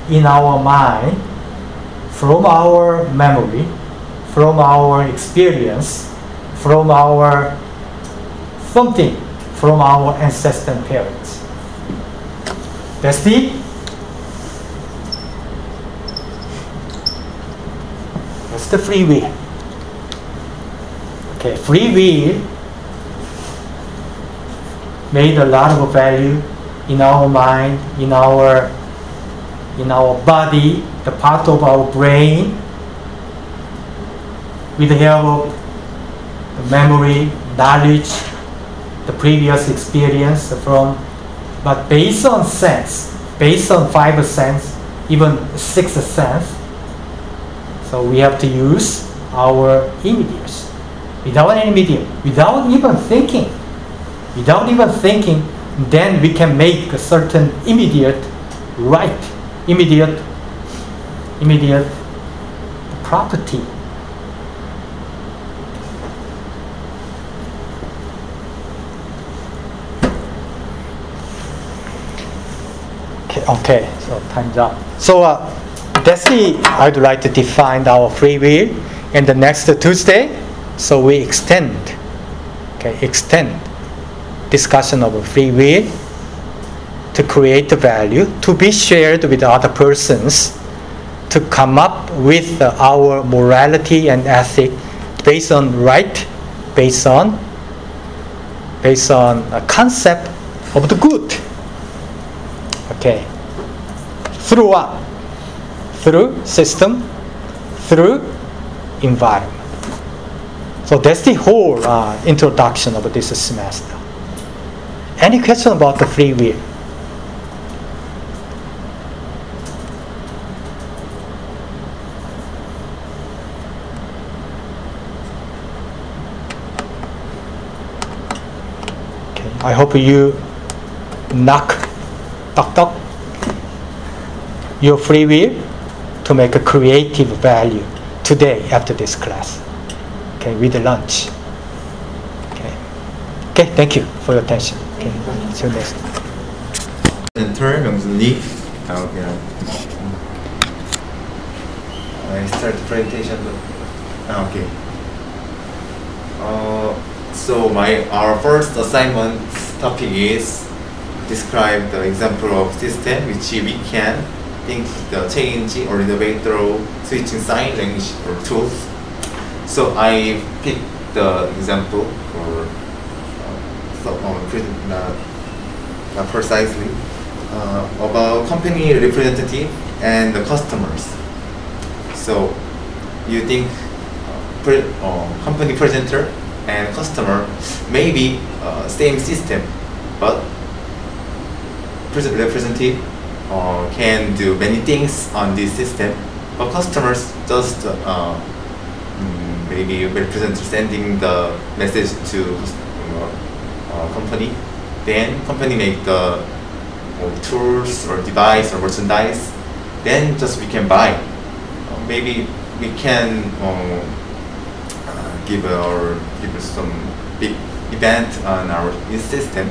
in our mind, from our memory, from our experience, from our something, from our ancestors and parents. That's the free will. Okay, free will made a lot of value in our mind, in our body, the part of our brain, with the help of the memory, knowledge, the previous experience from, but based on sense, based on 5 sense, even 6 sense. So we have to use our images without any medium, without even thinking, then we can make a certain immediate right, immediate property. Okay, so time's up. So that's the, I'd like to define our free will, and the next Tuesday, so we extend discussion of free will to create the value, to be shared with other persons, to come up with our morality and ethic based on right, based on a concept of the good. Okay, through what? Through system, through environment. So that's the whole introduction of this semester. Any question about the free will? Okay, I hope you knock your free will to make a creative value today after this class, okay, with the lunch. Okay, thank you for your attention. Okay, see you next time. 엔터 명순이 그냥 I start presentation. Okay. So our first assignment topic is describe the example of system which we can think the change or innovate through switching sign language or tools. So I picked the example for not precisely about company representative and the customers. So you think company presenter and customer may be same system, but representative can do many things on this system, but customers just maybe represent sending the message to company. Then company make the tools or device or merchandise. Then just we can buy. Maybe we can give some big event on our system,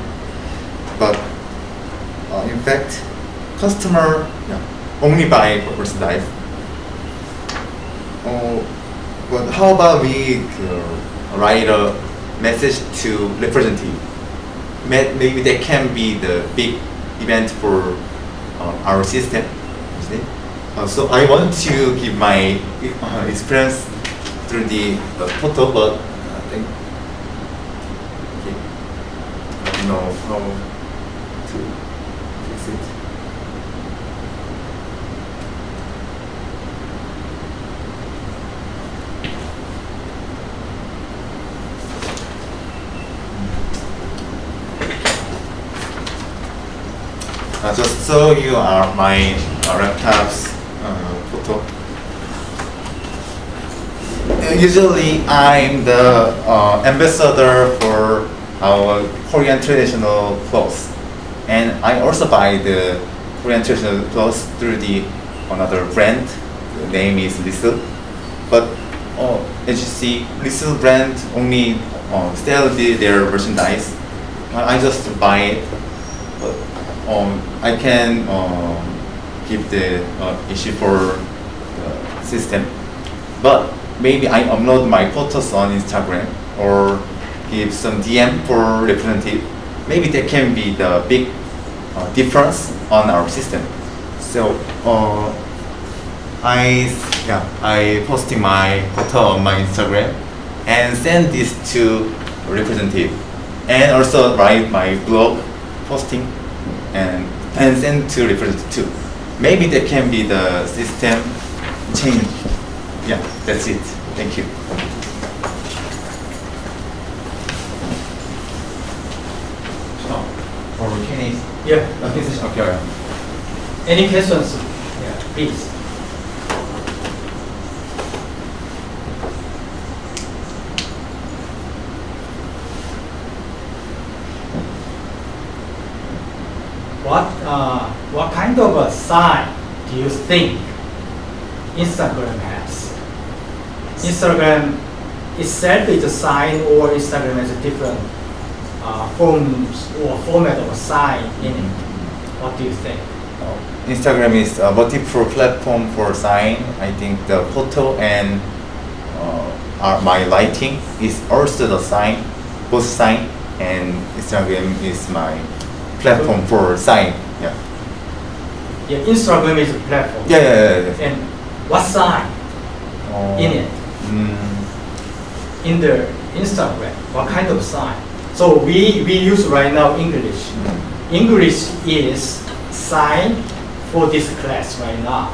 but in fact, customer only buy merchandise. But how about we write a message to representative? Maybe that can be the big event for our system. So I want to give my experience through the photo, but I think I don't know how to fix it. Just so you are my laptop's photo. Usually, I'm the ambassador for our Korean traditional clothes, and I also buy the Korean traditional clothes through the another brand. The name is Lissl, but as you see, Lissl brand only sell their merchandise. I just buy it, but I can give the issue for the system, but maybe I upload my photos on Instagram or give some DM for representative. Maybe that can be the big difference on our system. So I posting my photo on my Instagram and send this to representative, and also write my blog posting and send to representative too. Maybe that can be the system change. Yeah, that's it. Thank you. Or can I? Yeah. Okay. Any questions? Yeah, please. What kind of a sign do you think Instagram has? Instagram itself is a sign, or Instagram has a different forms or format of a sign in it? What do you think? Instagram is a multiple platform for sign. I think the photo and my lighting is also the sign, both sign, and Instagram is my platform for sign. Yeah. Yeah, Instagram is a platform. Yeah. And what sign in it? In the Instagram, what kind of sign? So we use right now English. English is sign for this class right now.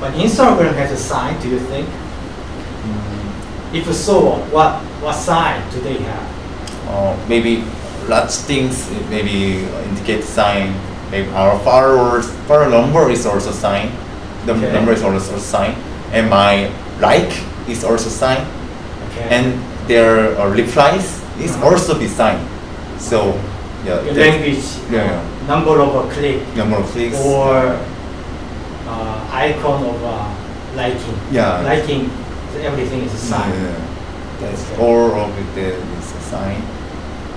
But Instagram has a sign, do you think? If so, what sign do they have? Maybe lots of things, maybe indicate sign. Maybe our followers, follower number is also sign. The number is also sign, and my like is also sign, and their replies is also be sign. So yeah, language, number of a click, number of clicks, or icon of liking. Yeah, liking, everything is a sign. Yeah, that's all of it is a sign.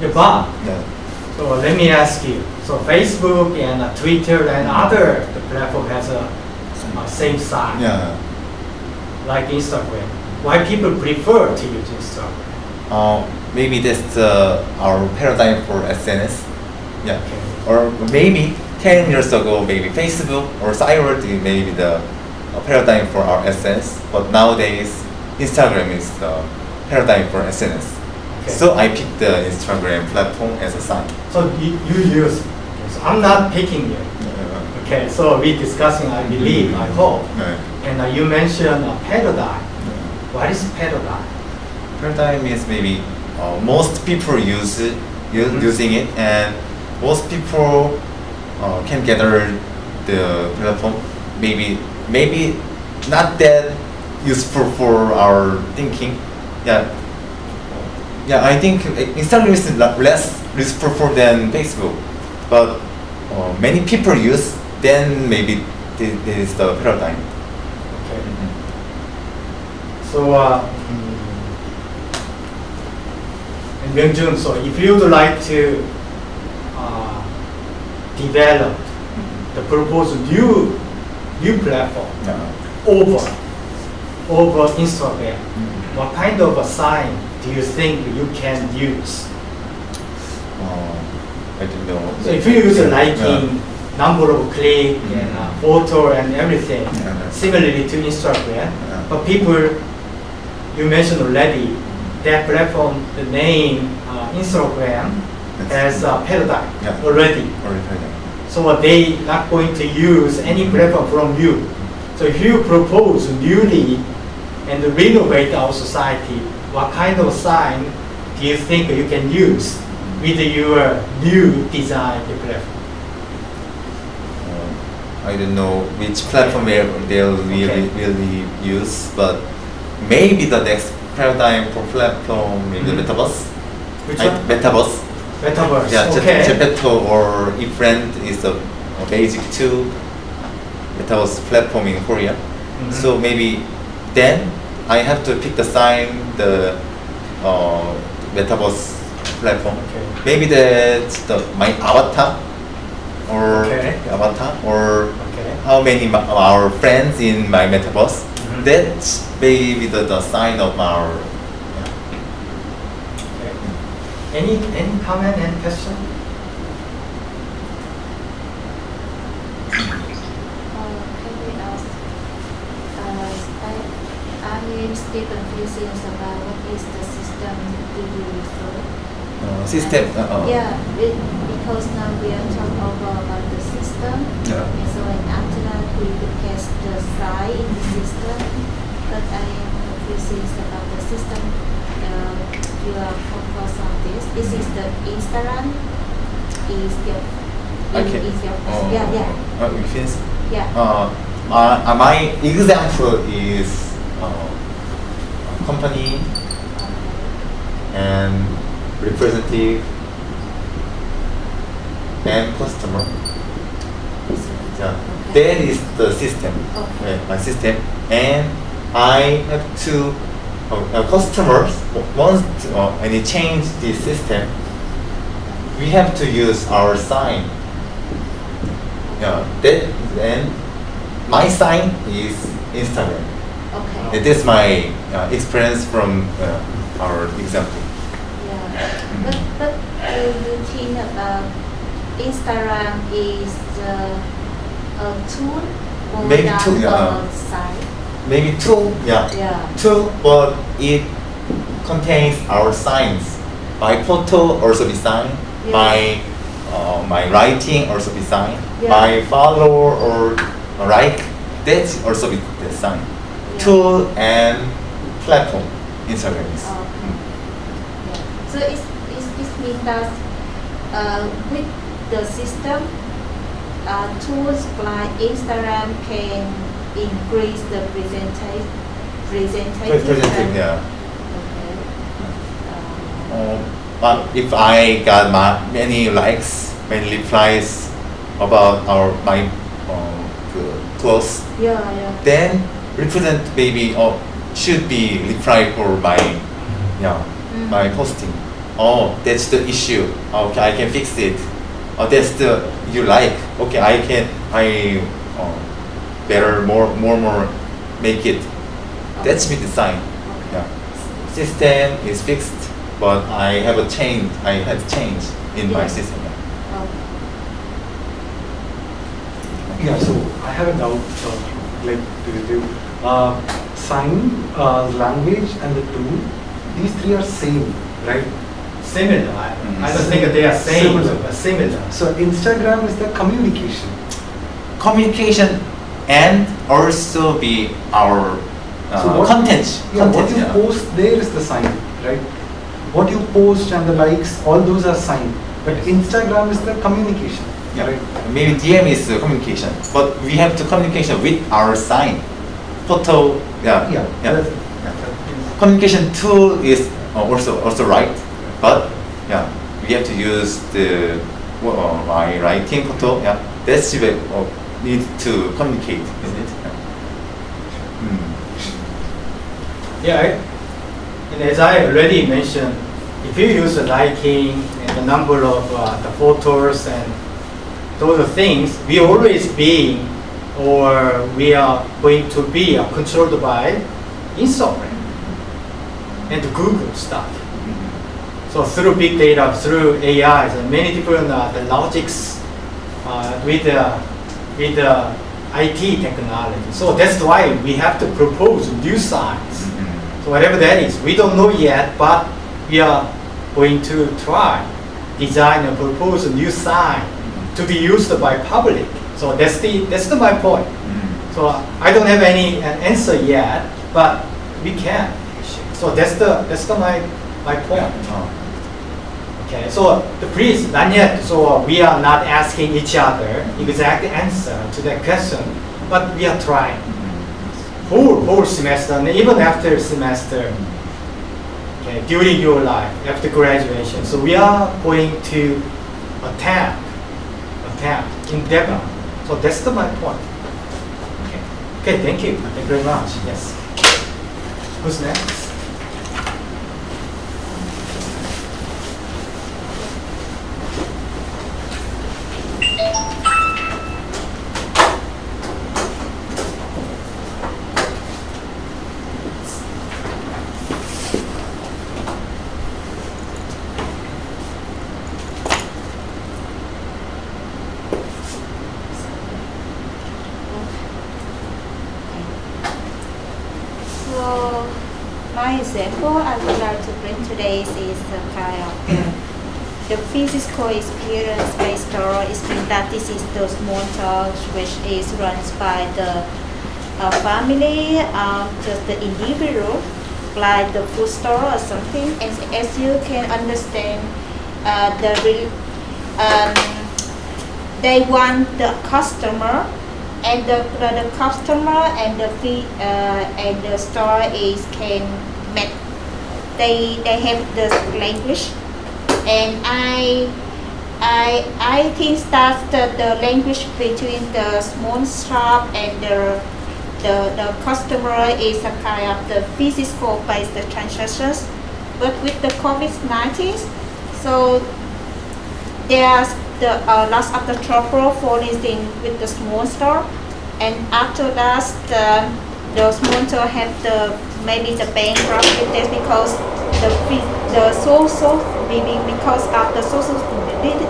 Yeah, but So let me ask you. So Facebook and Twitter and other the platform has a safe side, like Instagram. Why people prefer to use Instagram? Maybe that's our paradigm for SNS. Yeah, okay. Or maybe 10 years ago, maybe Facebook or Cyber maybe the paradigm for our SNS. But nowadays, Instagram is the paradigm for SNS. Okay. So I picked the Instagram platform as a sign. So you use. So I'm not picking you. Okay. So we discussing. I believe. I hope. And you mentioned a paradigm. What is paradigm? Paradigm is maybe most people use it, using it, and most people can gather the platform. Maybe not that useful for our thinking. Yeah. I think Instagram is less useful than Facebook, but many people use. Then maybe this is the paradigm. Okay. So. Myung-Jun, so if you would like to develop the proposed new platform over Instagram, what kind of a sign do you think you can use? I don't know. So if you use a liking, number of click, and photo and everything, similarly to Instagram, but people, you mentioned already, that platform, the name Instagram, has a paradigm already. So they not going to use any platform from you. So if you propose newly and renovate our society, what kind of sign do you think you can use with your new design platform? I don't know which platform they'll really use, but maybe the next paradigm for platform in the Metaverse. Which one? Metaverse. Metaverse. Yeah, Jepeto or E-Friend is the basic two Metaverse platform in Korea. So maybe then I have to pick the sign, the Metaverse platform. Maybe that's my avatar or how many our friends in my Metaverse. That's maybe the sign of our. Any comment and question? Can we ask? I'm still confused about what is the system do you refer? System. Yeah, because now we are talking about the system. And so after that we look at the side in the system. But I am confused about the system. You are focused on this. This is the Instagram. My example is a company and representative and customer. That is the system. My system, and I have to. Customers once and they change the system, we have to use our sign. Then my sign is Instagram. It is my experience from our example. But you think about Instagram is a tool or a sign? Maybe tool, tool, but it contains our signs. My photo also design, my writing also design, my follow or like, that's also design. Tool and platform, Instagram. So it means that with the system, tools like Instagram can increase the presentation. But if I got many likes, many replies about my clothes, then represent maybe should be reply for my my posting. Oh, that's the issue. Okay, I can fix it. Oh, that's the you like. Okay, I can. I better more make it. That's me design. Yeah, system is fixed, but I have a change. I have change in my system. Yeah, so I have a doubt, like relative sign, language, and the tool. These three are same, right? Similar. I don't think they are same. Similar. So Instagram is the communication. Communication, and also be our content. Yeah, what you post there is the sign, right? What you post and the likes, all those are sign. But Instagram is the communication. Yeah, right. Maybe DM is communication, but we have to communication with our sign, photo. Communication tool is also right, but yeah, we have to use the my writing photo. Yeah, that's the need to communicate, isn't it? Yeah. And as I already mentioned, if you use the liking and the number of the photos and those are things we always being, or we are going to be controlled by Instagram and Google stuff. So through big data, through AI, many different the logics with the IT technology. So that's why we have to propose new science. So whatever that is, we don't know yet, but we are going to try design and propose a new science to be used by public. So that's my point. So I don't have any answer yet, but we can. So that's my point. Okay, so please, not yet. So we are not asking each other exact answer to that question, but we are trying. Whole semester, and even after semester, okay, during your life, after graduation. So we are going to endeavor. So that's my point. Okay, thank you. Thank you very much. Yes. Who's next? Experience based oral is that this is the small talk which is run by the family, just the individual, like the food store or something. And as you can understand, they want the customer, and the customer and the store is can met. They have the language, and I think that the language between the small shop and the customer is a kind of the physical based transactions. But with the COVID-19, so there's the lots of the trouble falling in with the small store, and after that the small store have the maybe the bankruptcy because the social living because of the social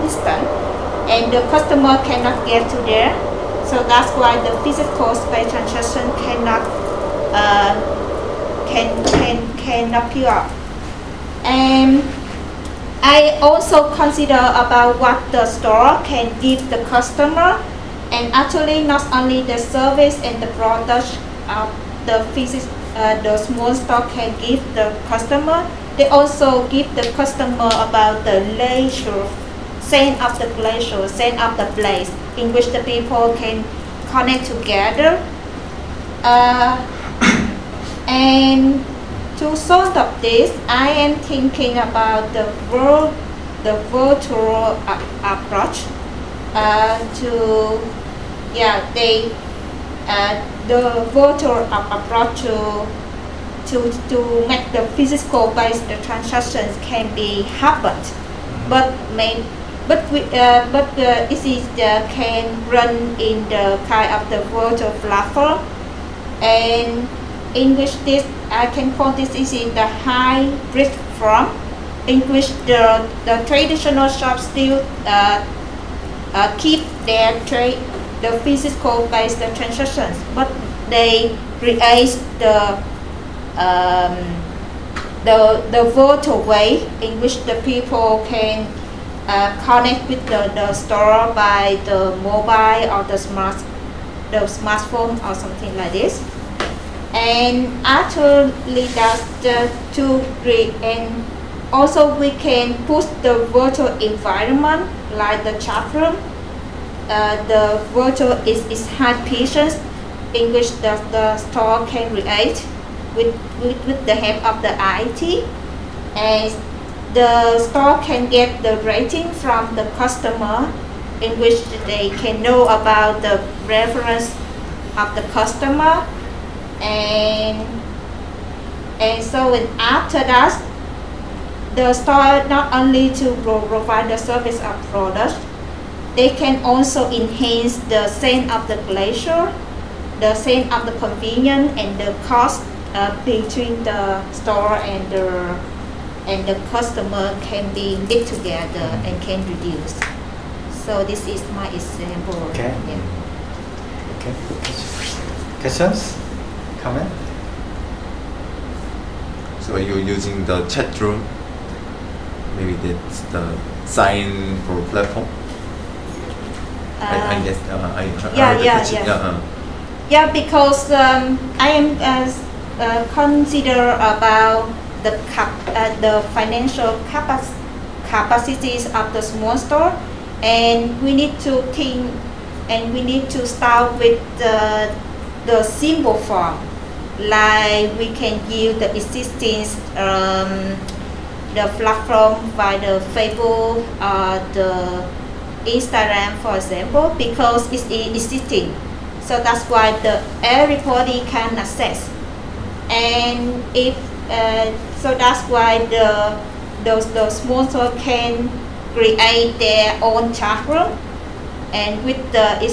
distance, and the customer cannot get to there. So that's why the physical space transaction cannot can appear. And I also consider about what the store can give the customer, and actually not only the service and the product of the the small store can give the customer. They also give the customer about the leisure. Sense of the pleasure, sense of the place in which the people can connect together. And to sort of this, I am thinking about the virtual approach the virtual approach to make the physical based transactions can be happened, but it is can run in the kind of the virtual platform, and in which this I can call this is in the high risk form, in which the traditional shops still keep their trade the physical based transactions, but they create the virtual way in which the people can connect with the store by the mobile or the smartphone or something like this. And actually that's to create, and also we can push the virtual environment like the chat room. The virtual is high patience in which the store can create with the help of the IT, and the store can get the rating from the customer in which they can know about the preference of the customer, and so after that the store not only to provide the service of products, they can also enhance the sense of the pleasure, the sense of the convenience, and the cost between the store and the customer can be mixed together and can reduce. So this is my example. Okay. Yeah. Okay. Questions? Comment? So when you're using the chat room, maybe that's the sign for platform. I guess yeah, because I am consider about the financial capacities of the small store, and we need to think, and we need to start with the simple form, like we can give the existing the platform by the Facebook or the Instagram, for example, because it's existing. So that's why everybody can access. And if so that's why those sponsors can create their own chat room, and with the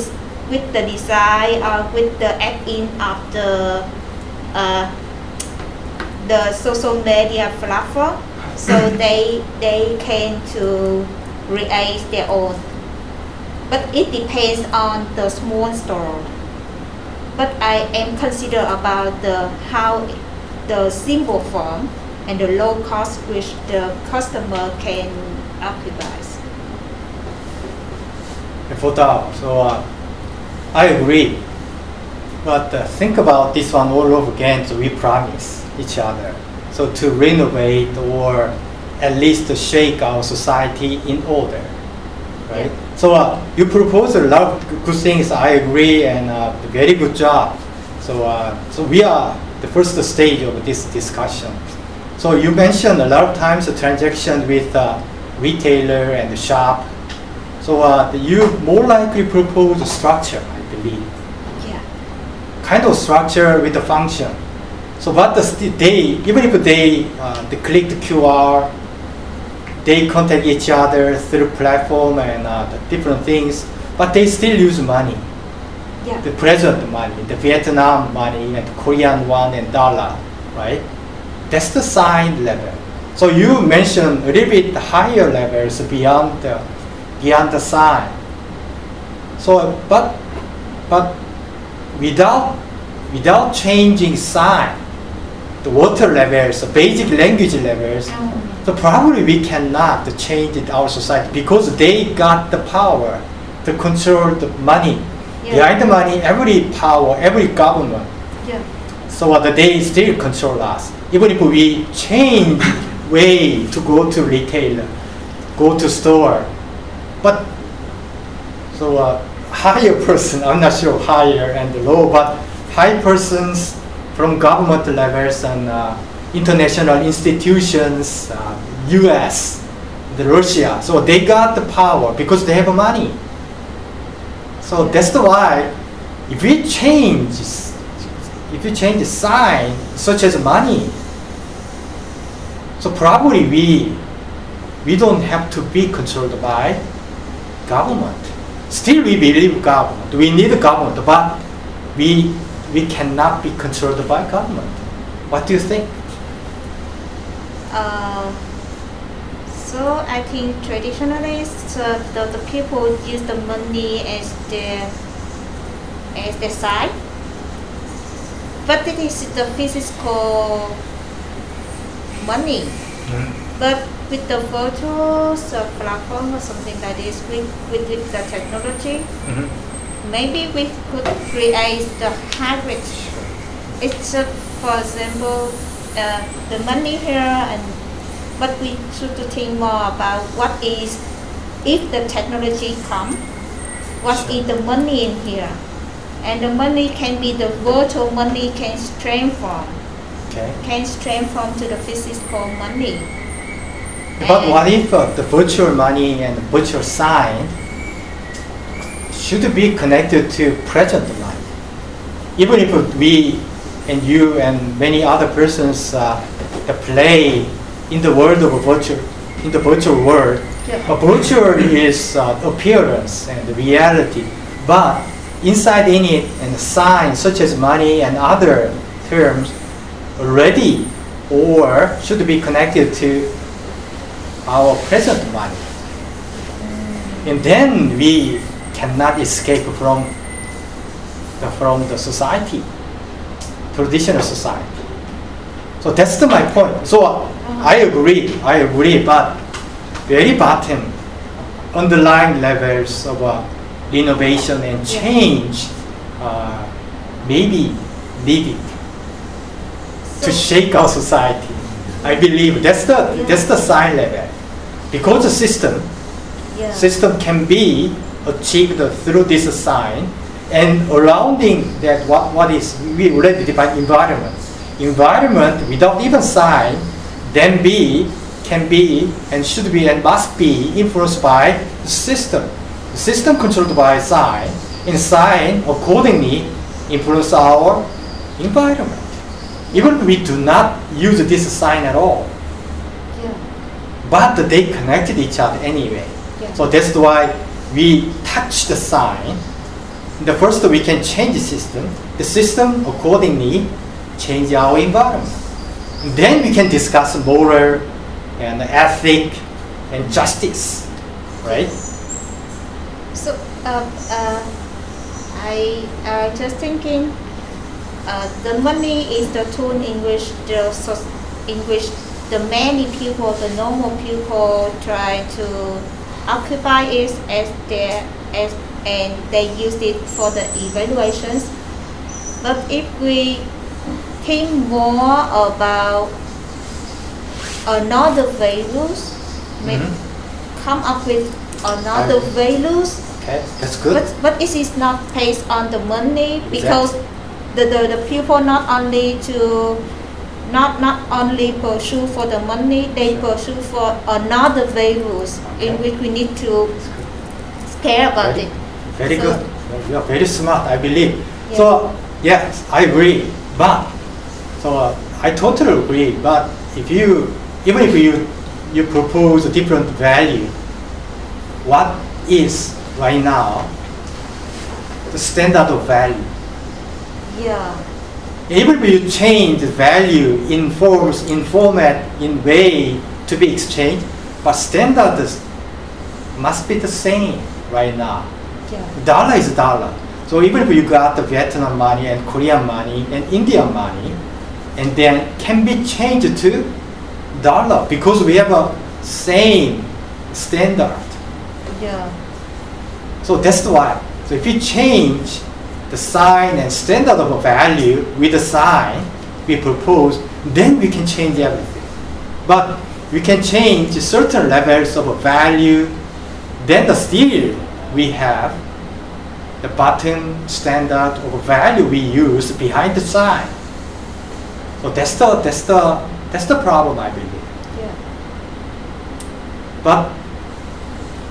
design or with the add-in of the social media platform, so they can to create their own. But it depends on the small store. But I am consider about how the simple form and the low cost which the customer can optimize. So I agree. But think about this one all over again. So we promise each other. So to renovate or at least to shake our society in order, right? Yeah. So you propose a lot of good things. I agree, and very good job. So we are the first stage of this discussion. So you mentioned a lot of times the transaction with retailer and the shop. So you more likely propose a structure, I believe. Yeah. Kind of structure with a function. So but they, even if they click the QR, they contact each other through platform and the different things, but they still use money. Yeah. The present money, the Vietnam money, and the Korean won and dollar, right? That's the sign level. So you mentioned a little bit higher levels beyond the sign. So, but without changing sign, the water levels, the basic language levels. So probably we cannot change it our society because they got the power to control the money. Yeah. Behind the money, every power, every government. Yeah. So they still control us. Even if we change way to go to retailer, go to store. But so higher person, I'm not sure higher and low, but high persons from government levels and international institutions, US, the Russia, so they got the power because they have money. So that's why if we change, if you change the sign such as money, so probably we don't have to be controlled by government. Still we believe government, we need government, but we cannot be controlled by government. What do you think? So I think traditionalists, the people use the money as the sign, but it is the physical money. Mm. But with the virtual platform or something like this, with the technology, mm-hmm. maybe we could create the hybrid. It's for example, the money here and. But we should think more about what is, if the technology comes, what is the money in here? And the money can be the virtual money can transform. Okay. Can transform to the physical money. But and what if the virtual money and the virtual sign should be connected to present life? Even if we and you and many other persons play in the world of virtual, in the virtual world, yeah. A virtual is appearance and reality, but inside in it and signs such as money and other terms already or should be connected to our present money. Mm. And then we cannot escape from the society, traditional society. So that's my point. So I agree, but very bottom, underlying levels of innovation and change maybe needed to shake our society. I believe that's the sign level, because the system can be achieved through this sign and surrounding that what is we already define environment without even sign. Then can be, and should be, and must be influenced by the system. The system controlled by sign, and sign accordingly influence our environment. Even if we do not use this sign at all, yeah. But they connected each other anyway. Yeah. So that's why we touch the sign. The first we can change the system. The system accordingly change our environment. Then we can discuss moral and ethic and justice, right? So I just thinking the money is the tool in which the many people, the normal people, try to occupy it and they use it for the evaluations. But if we think more about another values, maybe come up with another values. Okay, that's good. But it is not based on the money, because the people not only pursue for the money, they pursue for another values in which we need to care about it. Very good. You are very smart, I believe. Yeah. So yes, I agree, but. So I totally agree, but even if you propose a different value, what is right now the standard of value? Yeah. Even if you change the value in forms, in format, in way to be exchanged, but standards must be the same right now. Yeah. Dollar is dollar. So even if you got the Vietnam money and Korean money and Indian money, and then can be changed to dollar because we have a same standard. Yeah. So that's why. So if you change the sign and standard of value with the sign we propose, then we can change everything. But we can change certain levels of value, then still we have the bottom standard of value we use behind the sign. So that's the problem, I believe. Yeah. But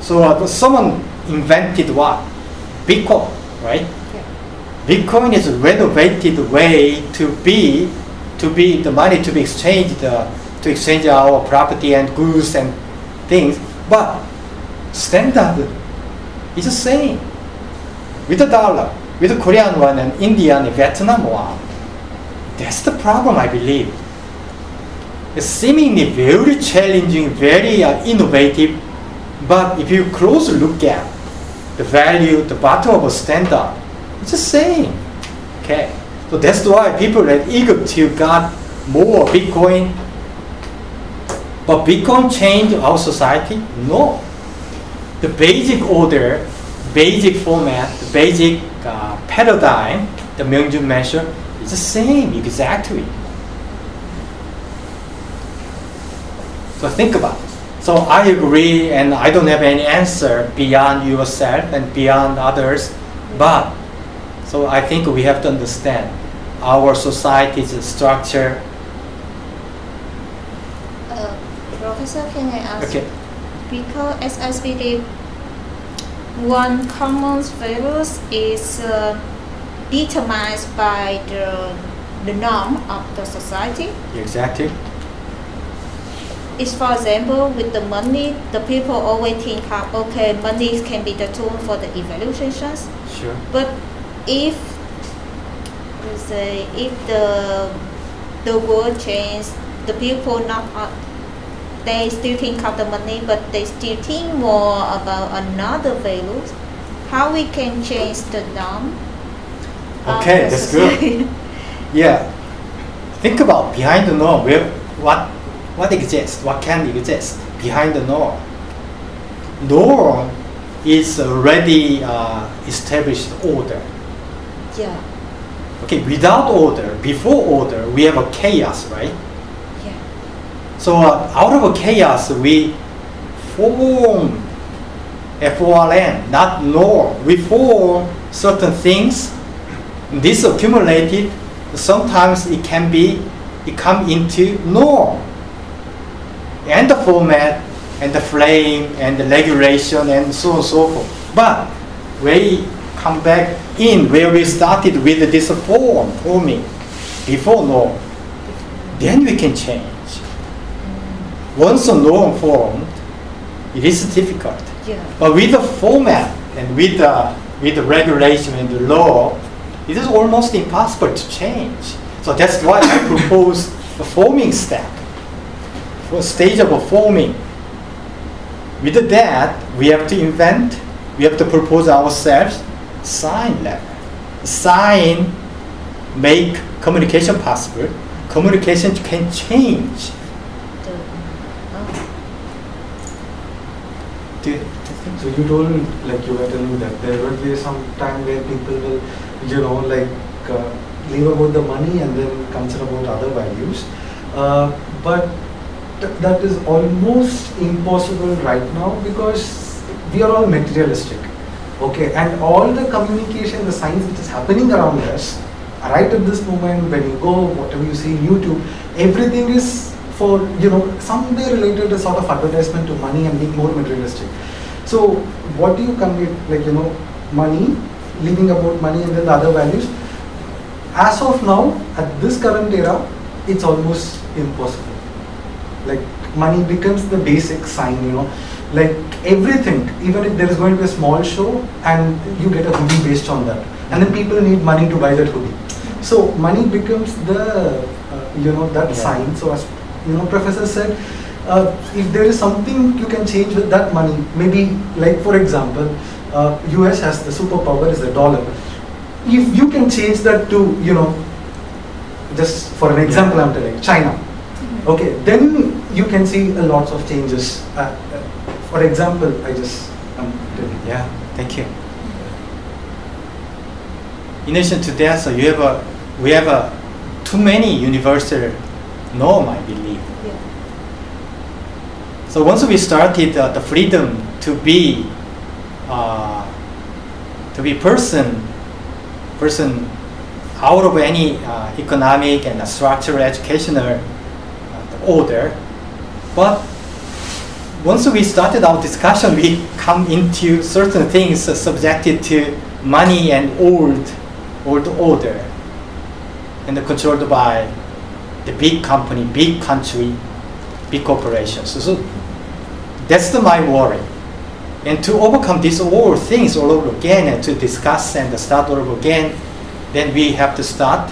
so someone invented what? Bitcoin, right? Yeah. Bitcoin is a renovated way to be the money to be exchanged, to exchange our property and goods and things. But standard is the same with the dollar, with the Korean one and Indian and Vietnam one. That's the problem, I believe. It's seemingly very challenging, very innovative, but if you closely look at the value, the bottom of a standard, it's the same. Okay, so that's why people at Egypt got more Bitcoin. But Bitcoin changed our society? No. The basic order, basic format, the basic paradigm, the Myung-Jun measure, is the same exactly. So think about it. So I agree, and I don't have any answer beyond yourself and beyond others, but so I think we have to understand our society's structure. Professor, can I ask? Okay. Because as I believe, one common values is determined by the norm of the society. Exactly. It's for example, with the money, the people always think of, okay, money can be the tool for the evaluations. Sure. But if we say if the world changes, the people not they still think of the money, but they still think more about another values. How we can change the norm? Okay, that's good. Yeah, think about behind the norm. Where what exists, what can exist behind the norm. Norm is already established order. Yeah. Okay, without order, before order, we have a chaos, right? Yeah. So out of a chaos, we form, F-O-R-M, not norm. We form certain things. This accumulated, sometimes it can be, it come into norm. And the format, and the frame, and the regulation, and so on and so forth. But we come back in where we started with this form, forming, before norm. Then we can change. Once a norm formed, it is difficult. Yeah. But with the format, and with the regulation and the law, it is almost impossible to change. So that's why I propose a forming step. Stage of forming. With that, we have to invent, we have to propose ourselves sign level. Sign make communication possible. Communication can change. So you told, like you were telling that there will be some time where people will, you know, like leave about the money and then concern about other values. But that is almost impossible right now because we are all materialistic, okay, and all the communication, the science which is happening around us right at this moment, when you go, whatever you see in YouTube, everything is for, you know, someday related to sort of advertisement to money and being more materialistic. So what do you convey, like, you know, money, living about money and then the other values? As of now, at this current era, it's almost impossible. Like money becomes the basic sign, you know, like everything, even if there is going to be a small show and you get a hoodie based on that, and then people need money to buy that hoodie. So money becomes the, you know, that sign. So as, you know, Professor said, if there is something you can change with that money, maybe like for example, US has the superpower is the dollar. If you can change that to, you know, just for an example, I'm telling China. Okay, then you can see a lot of changes. For example, I just yeah, thank you. In addition to that, so you have a, we have a too many universal norm, I believe. Yeah. So once we started the freedom to be person out of any economic and structural educational order, but once we started our discussion, we come into certain things subjected to money and old old order and controlled by the big company, big country, big corporations. So that's my worry. And to overcome these all things all over again and to discuss and start all over again, then we have to start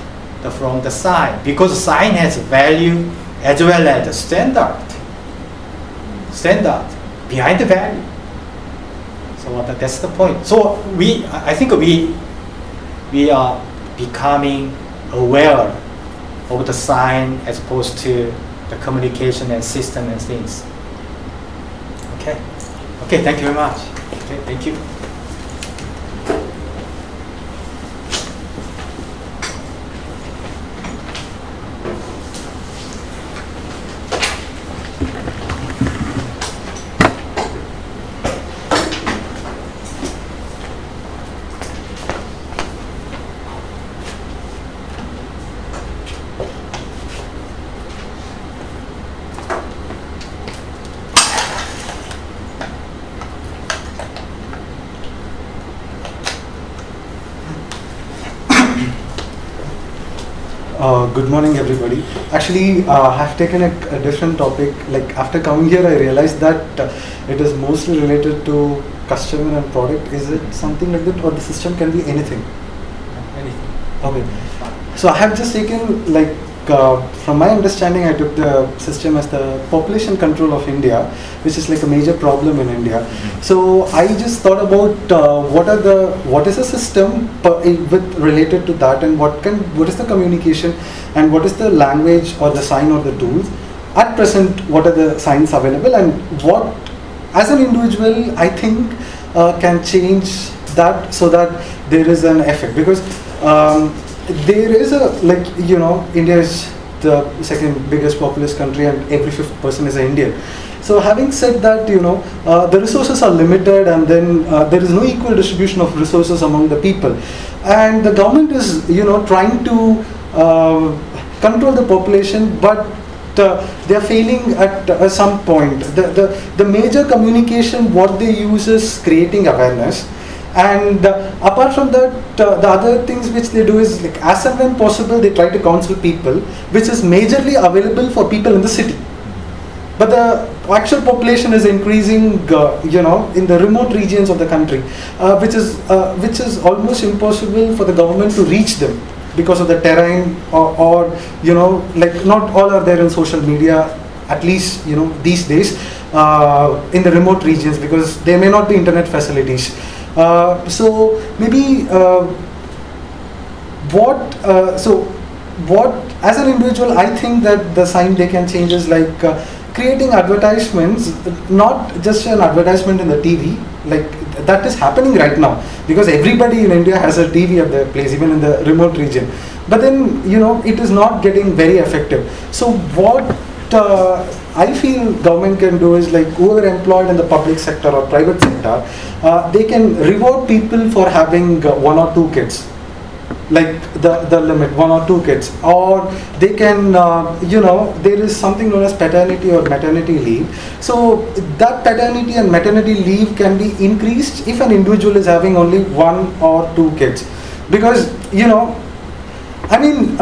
from the sign, because sign has value as well as the standard behind the value. So that's the point. So I think we are becoming aware of the sign as opposed to the communication and system and things. Okay. Okay, thank you very much. Okay, thank you. Good morning, everybody. Actually, I have taken a different topic. Like after coming here, I realized that it is mostly related to customer and product. Is it something like that, or the system can be anything? Anything. Okay. So I have just taken, like, from my understanding, I took the system as the population control of India, which is like a major problem in India. Mm-hmm. So I just thought about what is a system with related to that, and what is the communication, and what is the language or the sign or the tools at present, what are the signs available, and what as an individual I think can change that so that there is an effect, because there is a, like, you know, India is the second biggest populous country and every 5th person is an Indian. So having said that, you know, the resources are limited, and then there is no equal distribution of resources among the people, and the government is, you know, trying to control the population, but they are failing at some point. The major communication what they use is creating awareness, and apart from that, the other things which they do is, like, as and when possible they try to counsel people, which is majorly available for people in the city. But the actual population is increasing, you know, in the remote regions of the country, which is almost impossible for the government to reach them because of the terrain, or you know, like, not all are there in social media, at least, you know, these days in the remote regions, because there may not be internet facilities. So maybe what as an individual I think that the sign they can change is, like, creating advertisements, not just an advertisement in the TV, like that is happening right now, because everybody in India has a TV at their place, even in the remote region, but then, you know, it is not getting very effective. So what I feel government can do is, like, whoever employed in the public sector or private sector, they can reward people for having one or two kids, like the limit, one or two kids, or they can, you know, there is something known as paternity or maternity leave. So that paternity and maternity leave can be increased if an individual is having only one or two kids, because, you know, I mean,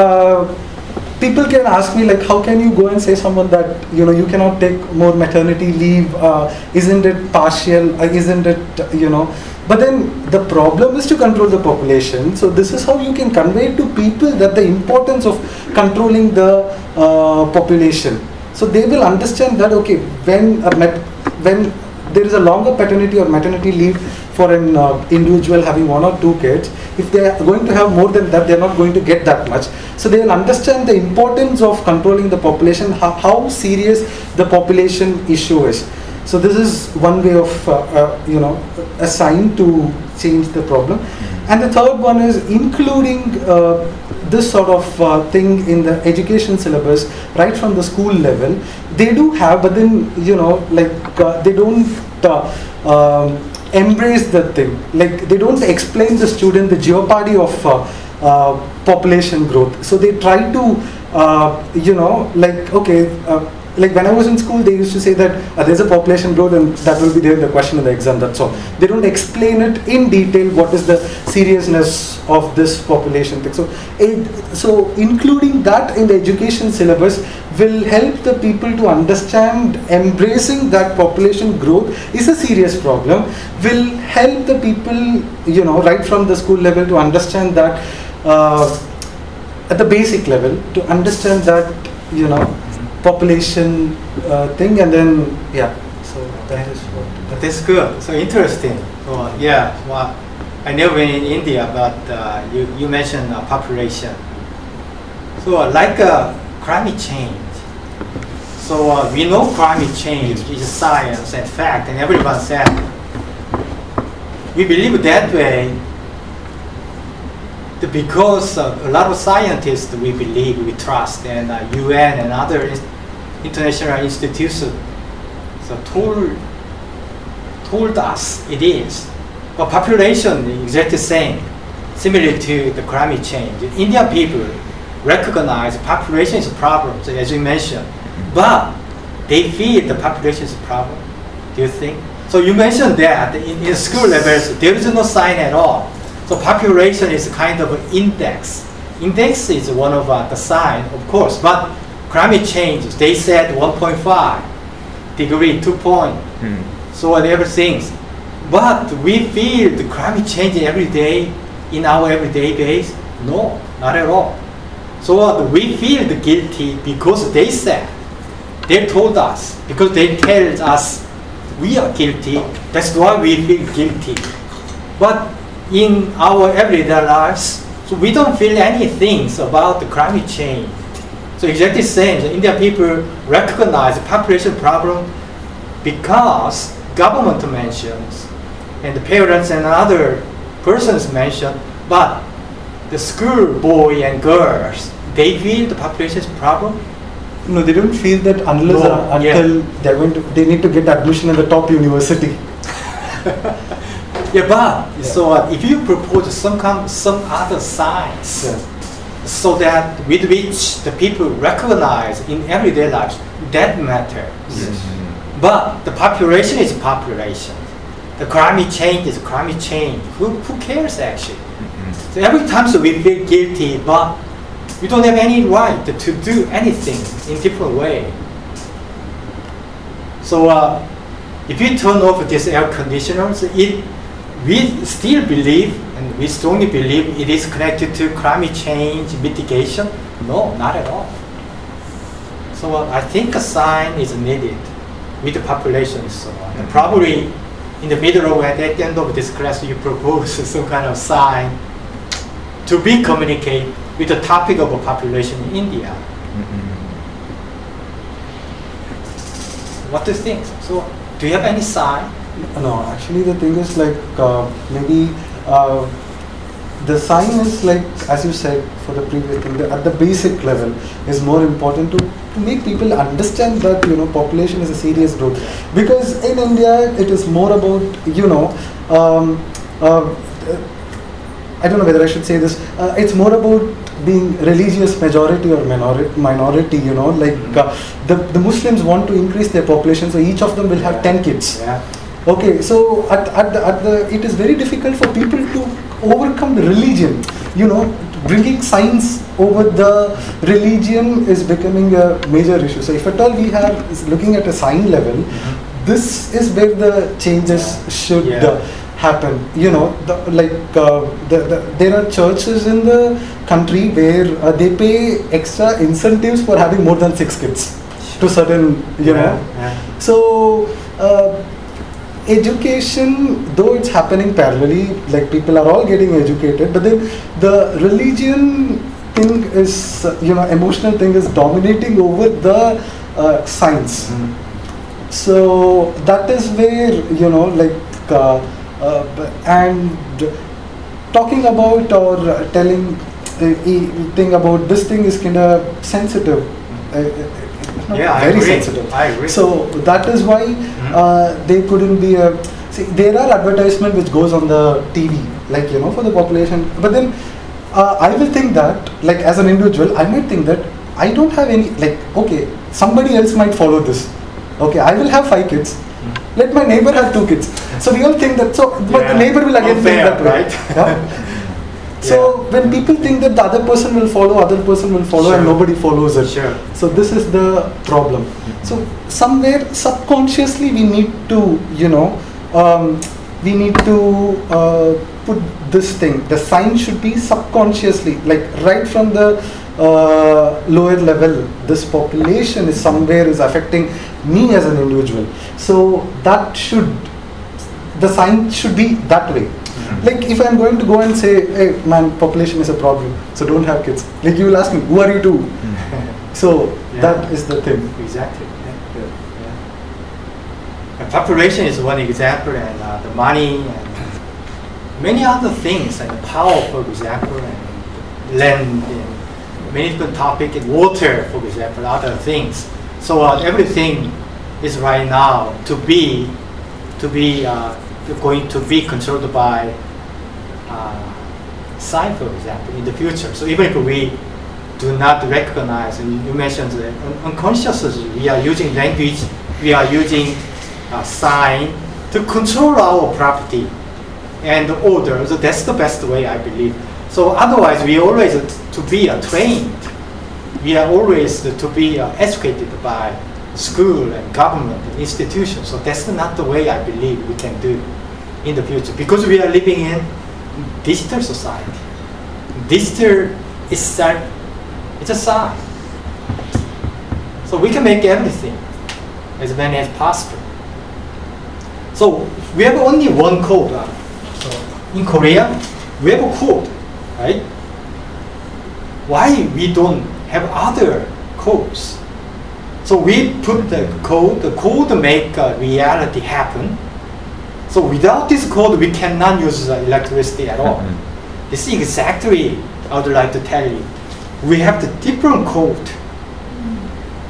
people can ask me, like, how can you go and say someone that, you know, you cannot take more maternity leave, isn't it partial, isn't it, you know, but then the problem is to control the population. So this is how you can convey to people that the importance of controlling the population, so they will understand that, okay, when there is a longer paternity or maternity leave for an individual having one or two kids, if they are going to have more than that, they are not going to get that much. So they will understand the importance of controlling the population, how serious the population issue is. So this is one way of, you know, a sign to change the problem. Mm-hmm. And the third one is including this sort of thing in the education syllabus right from the school level. They do have, but then, you know, like, they don't embrace the thing. Like, they don't explain the student the jeopardy of population growth. So they try to, you know, like, okay, like when I was in school, they used to say that there's a population growth and that will be there in the question of the exam, that's all. They don't explain it in detail what is the seriousness of this population thing. So including that in the education syllabus will help the people to understand embracing that population growth is a serious problem, will help the people, you know, right from the school level to understand that, at the basic level, to understand that, you know, population thing, and then yeah, so that is what. That's good. So interesting. So yeah, well, I never been in India, but you mentioned population. So like climate change. So we know climate change is science and fact, and everyone said we believe that way. Because a lot of scientists we believe, we trust, and UN and other international institutions so told us it is. But population is exactly the same, similar to the climate change. Indian people recognize population is a problem, so as you mentioned, but they feel the population is a problem, do you think? So you mentioned that in school levels, there is no sign at all. So population is kind of an index. Index is one of the sign, of course, but climate change, they said 1.5 degree, 2 point, so whatever things. But we feel the climate change every day, in our everyday base? No, not at all. So we feel the guilty because they said, they told us, because they tell us we are guilty, that's why we feel guilty. But in our everyday lives, so we don't feel anything about the climate change. So exactly the same, the Indian people recognize the population problem because government mentions, and the parents and other persons mention, but the school boy and girls, they feel the population problem. No, they don't feel that unless until they're going to, they need to get admission in the top university. Yeah, but so if you propose some other science, so that with which the people recognize in everyday life, that matters. But the population is population. The climate change is climate change. Who cares actually? So every time so we feel guilty, but we don't have any right to do anything in different way. So if you turn off this air conditioner, so we still believe, and we strongly believe, it is connected to climate change mitigation? No, not at all. So I think a sign is needed with the population. So and probably in the middle or at the end of this class, you propose some kind of sign to be communicate with the topic of a population in India. What do you think? So do you have any sign? No, actually the thing is like maybe the sign is like, as you said for the previous thing, at the basic level is more important to make people understand that, you know, population is a serious growth. Because in India it is more about, you know, I don't know whether I should say this, it's more about being religious majority or minority, you know, like the Muslims want to increase their population, so each of them will have 10 kids. Okay, so it is very difficult for people to overcome the religion. You know, bringing science over the religion is becoming a major issue. So if at all we have is looking at a sign level, this is where the changes should happen. You know, there are churches in the country where they pay extra incentives for having more than 6 kids to certain, you know. So education, though it's happening parallelly, like people are all getting educated, but then the religion thing is, you know, emotional thing is dominating over the science. So that is where, you know, like, and talking about or telling thing about this thing is kind of sensitive. Very sensitive. I agree. So that is why they couldn't be a. See, there are advertisements which goes on the TV, like, you know, for the population. But then I will think that, like as an individual, I might think that I don't have any, like, okay, somebody else might follow this. Okay, I will have 5 kids. Let my neighbor have 2 kids. So we all think that, so, but the neighbor will again think that way. Right? Yeah? So when people think that the other person will follow and nobody follows it. So this is the problem. So somewhere subconsciously we need to, you know, we need to put this thing, the sign should be subconsciously, like right from the lower level, this population is somewhere is affecting me as an individual. So that should, the sign should be that way. Like if I'm going to go and say, hey man, population is a problem, so don't have kids. Like you will ask me, who are you to? So that is the thing. Exactly. Population is one example, and the money, and many other things, like power, for example, and land, and many different topics, and water, for example, other things. So everything is right now going to be controlled by sign, for example, in the future. So even if we do not recognize, and you mentioned that unconsciously we are using language, we are using sign to control our property and the order. So that's the best way, I believe. So otherwise, we always to be trained. We are always to be educated by school and government and institutions. So that's not the way I believe we can do in the future, because we are living in digital society. Digital itself, it's a sign. So we can make everything as many as possible. So we have only one code. So in Korea, we have a code, right? Why we don't have other codes? So we put the code make reality happen. So without this code, we cannot use electricity at all. This is exactly I would like to tell you. We have the different code,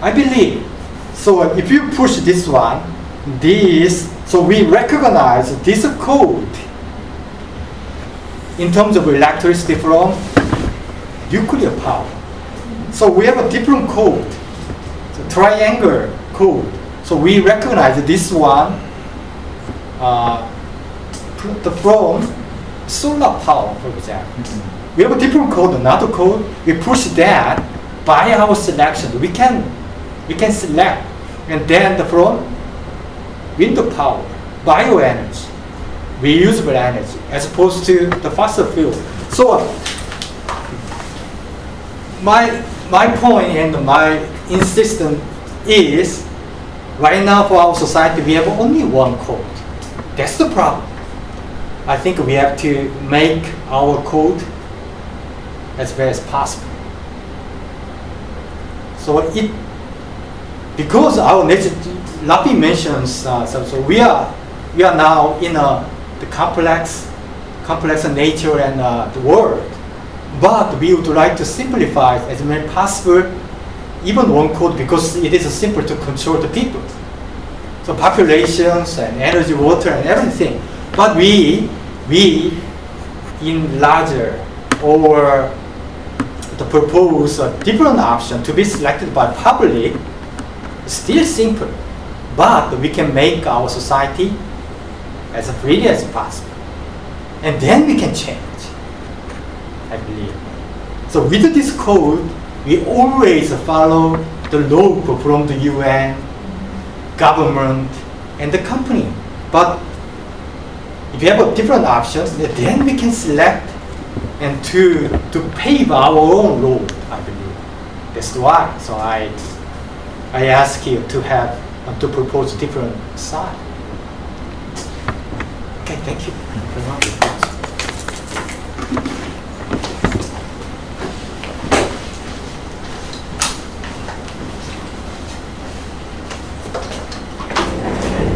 I believe. So if you push this one, so we recognize this code in terms of electricity from nuclear power. So we have a different code, the triangle code. So we recognize this one from solar power, for example. We have a different code, another code. We push that by our selection. We can select, and then from wind power, bioenergy, reusable energy, as opposed to the fossil fuel. So my point and my insistence is, right now for our society, we have only one code. That's the problem. I think we have to make our code as well as possible. So because our nature, Lapi mentions, so we are now in the complex nature and the world, but we would like to simplify as much as possible, even one code, because it is simple to control the people, so populations and energy, water, and everything. But we enlarger or to propose a different option to be selected by public, still simple. But we can make our society as freely as possible. And then we can change, I believe. So with this code, we always follow the law from the UN, government, and the company. But if we have a different options, then we can select and to pave our own road, I believe. That's why. So I ask you to have to propose different side. Okay, thank you very much.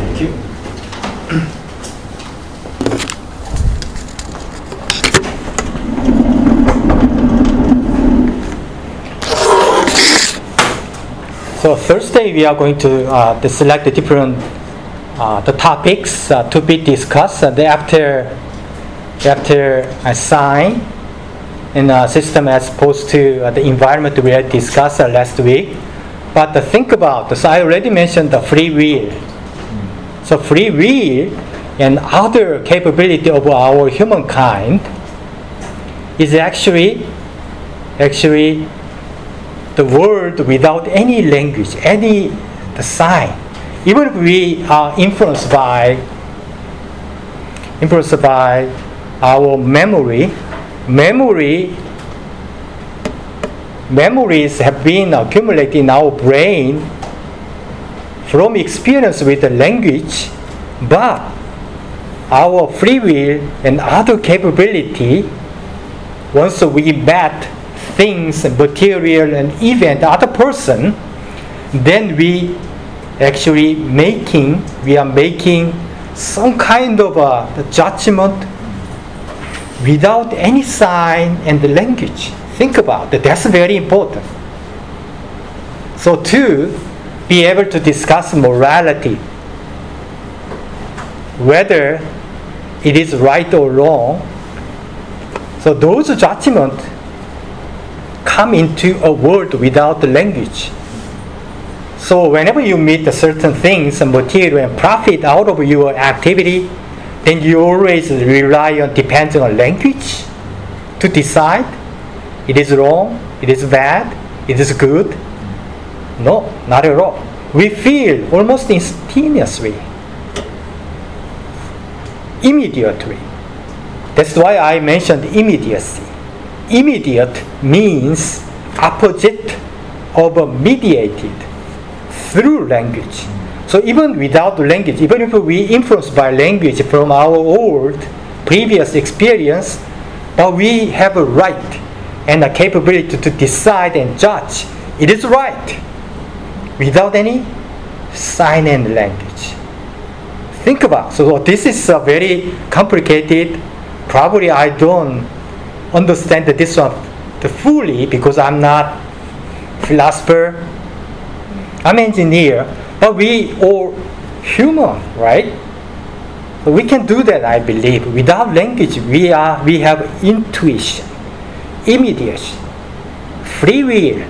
Thank you. So Thursday we are going to select the different the topics to be discussed. And after I sign, in a system as opposed to the environment we had discussed last week. But think about this. I already mentioned the free will. So free will and other capability of our humankind is actually the world without any language, any the sign. Even if we are influenced by our memories have been accumulated in our brain from experience with the language, but our free will and other capability, once we met things, material, and event, other person, then we are making some kind of a judgment without any sign and the language. Think about that. That's very important. So to be able to discuss morality, whether it is right or wrong, so those judgments come into a world without the language. So whenever you meet certain things and material and profit out of your activity, then you always rely on depending on language to decide it is wrong, it is bad, it is good. No, not at all. We feel almost instantaneously, immediately. That's why I mentioned immediacy. Immediate means opposite of mediated through language. So even without language, even if we influenced by language from our old previous experience, but we have a right and a capability to decide and judge it is right without any sign and language. Think about it. So this is a very complicated. Probably I don't understand this one fully because I'm not a philosopher. I'm an engineer, but we all human, right? So we can do that, I believe. Without language, we have intuition, immediacy, free will,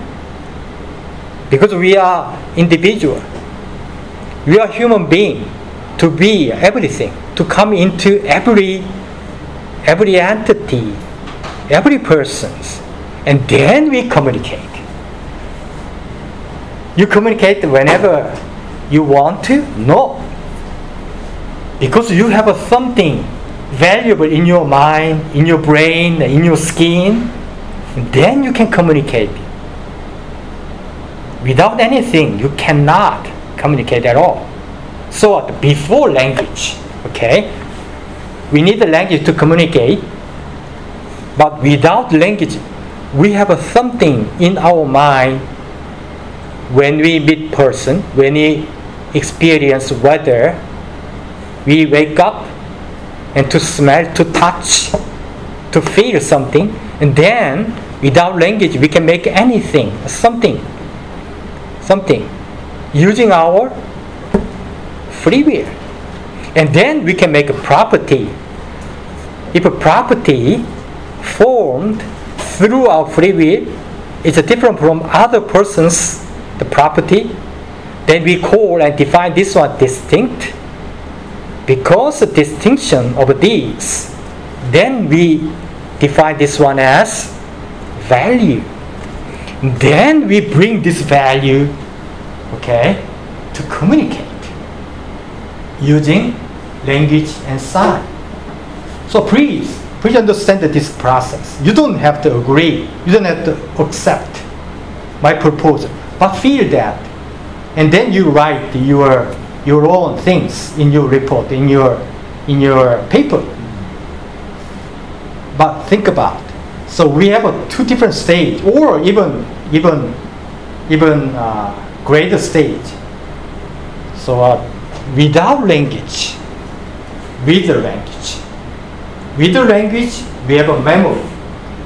because we are individual. We are human being to be everything, to come into every entity, every person's, and then we communicate. You communicate whenever you want to? No. Because you have something valuable in your mind, in your brain, in your skin, then you can communicate. Without anything, you cannot communicate at all. So before language, okay? We need the language to communicate, but without language, we have something in our mind when we meet person, when we experience weather, we wake up and to smell, to touch, to feel something, and then without language we can make anything, something, using our free will. And then we can make a property. If a property formed through our free will is different from other person's the property, then we call and define this one distinct. Because the distinction of these, then we define this one as value. Then we bring this value, okay, to communicate using language and sign. So please understand that this process. You don't have to agree. You don't have to accept my proposal. But feel that, and then you write your own things in your report, in your paper. But think about it. So we have a two different stage, or even greater stage. So without language, with the language we have a memory.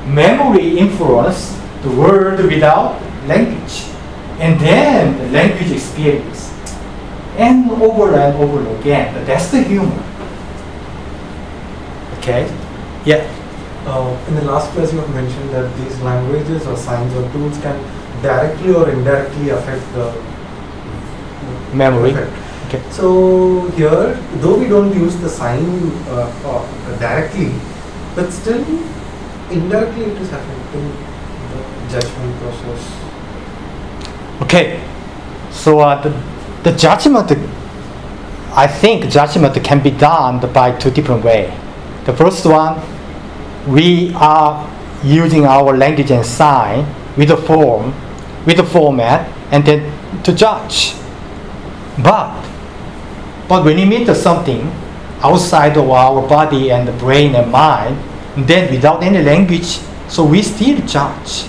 Memory influences the world without language. And then the language experience, and over again. That's the human. Okay? Yeah. in the last class you have mentioned that these languages or signs or tools can directly or indirectly affect the memory. Okay. So here, though we don't use the sign directly, but still indirectly it is affecting the judgment process. Okay. So the judgment, I think judgment can be done by two different ways. The first one, we are using our language and sign with a form, with a format, and then to judge. But when you meet something outside of our body and the brain and mind, then without any language, so we still judge.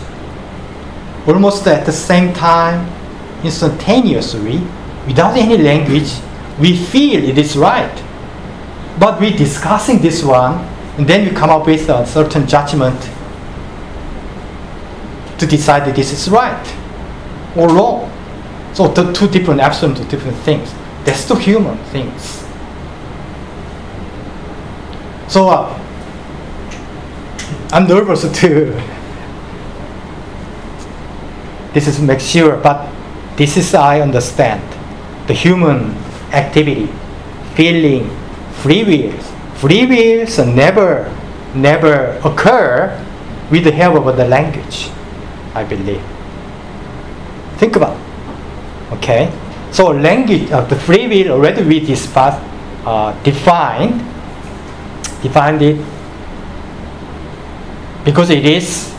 Almost at the same time, instantaneously, without any language, we feel it is right. But we're discussing this one, and then we come up with a certain judgment to decide that this is right or wrong. So the two different absolute, two different things. That's the human things. So I'm nervous too. This is make sure, but this is I understand the human activity, feeling, free wills. Free wills never occur with the help of the language, I believe. Think about it. Okay, so language of the free will already we discussed, defined it because it is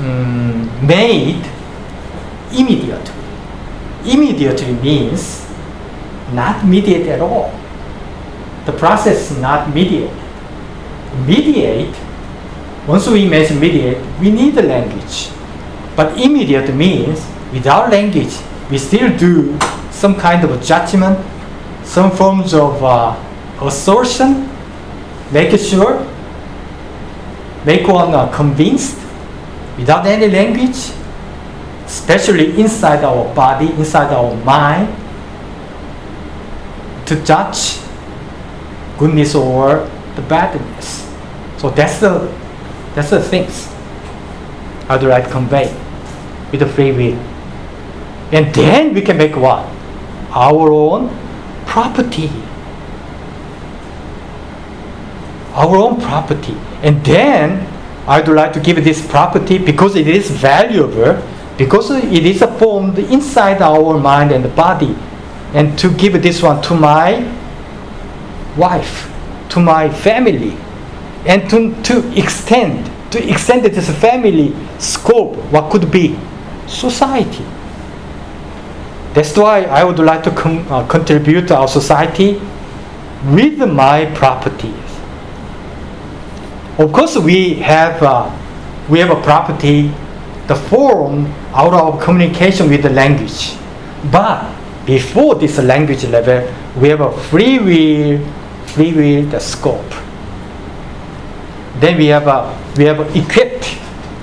made immediately. Immediately means not mediate at all. The process is not mediate. Mediate. Once we mention mediate, we need the language. But immediate means, without language, we still do some kind of judgment, some forms of assertion, make sure, make one convinced, without any language, especially inside our body, inside our mind, to judge goodness or the badness. So that's the things I would like to convey with the free will. And then we can make what? Our own property. Our own property. And then I would like to give this property because it is valuable, because it is formed inside our mind and body. And to give this one to my wife, to my family, and to extend. To extend this family scope, what could be? Society. That's why I would like to contribute to our society with my properties. Of course, we have a property, the form out of communication with the language. But before this language level, we have a free will, the scope. Then we have equipped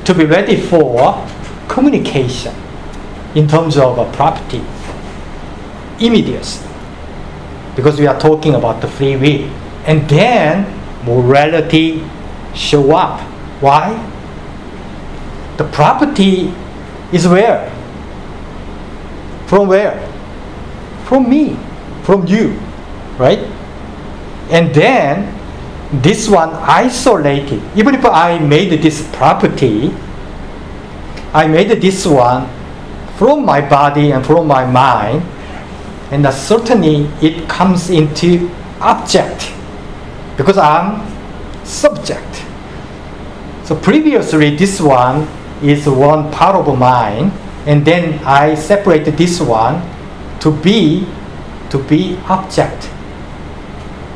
to be ready for communication in terms of property, immediacy, because we are talking about the free will. And then morality show up. Why? The property is where? From where? From me, from you, right? And then this one isolated, even if I made this property, I made this one from my body and from my mind, and certainly it comes into object because I'm subject. So previously this one is one part of mine, and then I separated this one to be object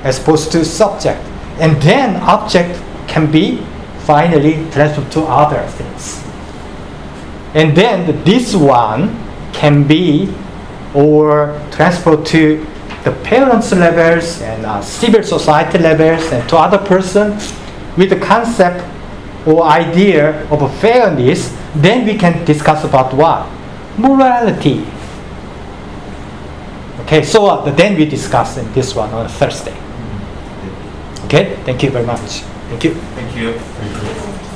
as opposed to subject. And then object can be finally transferred to other things. And then this one can be or transferred to the parents' levels and civil society levels and to other person with the concept or idea of fairness. Then we can discuss about what? Morality. Okay, so then we discuss in this one on Thursday. Okay, thank you very much. Thank you. Thank you.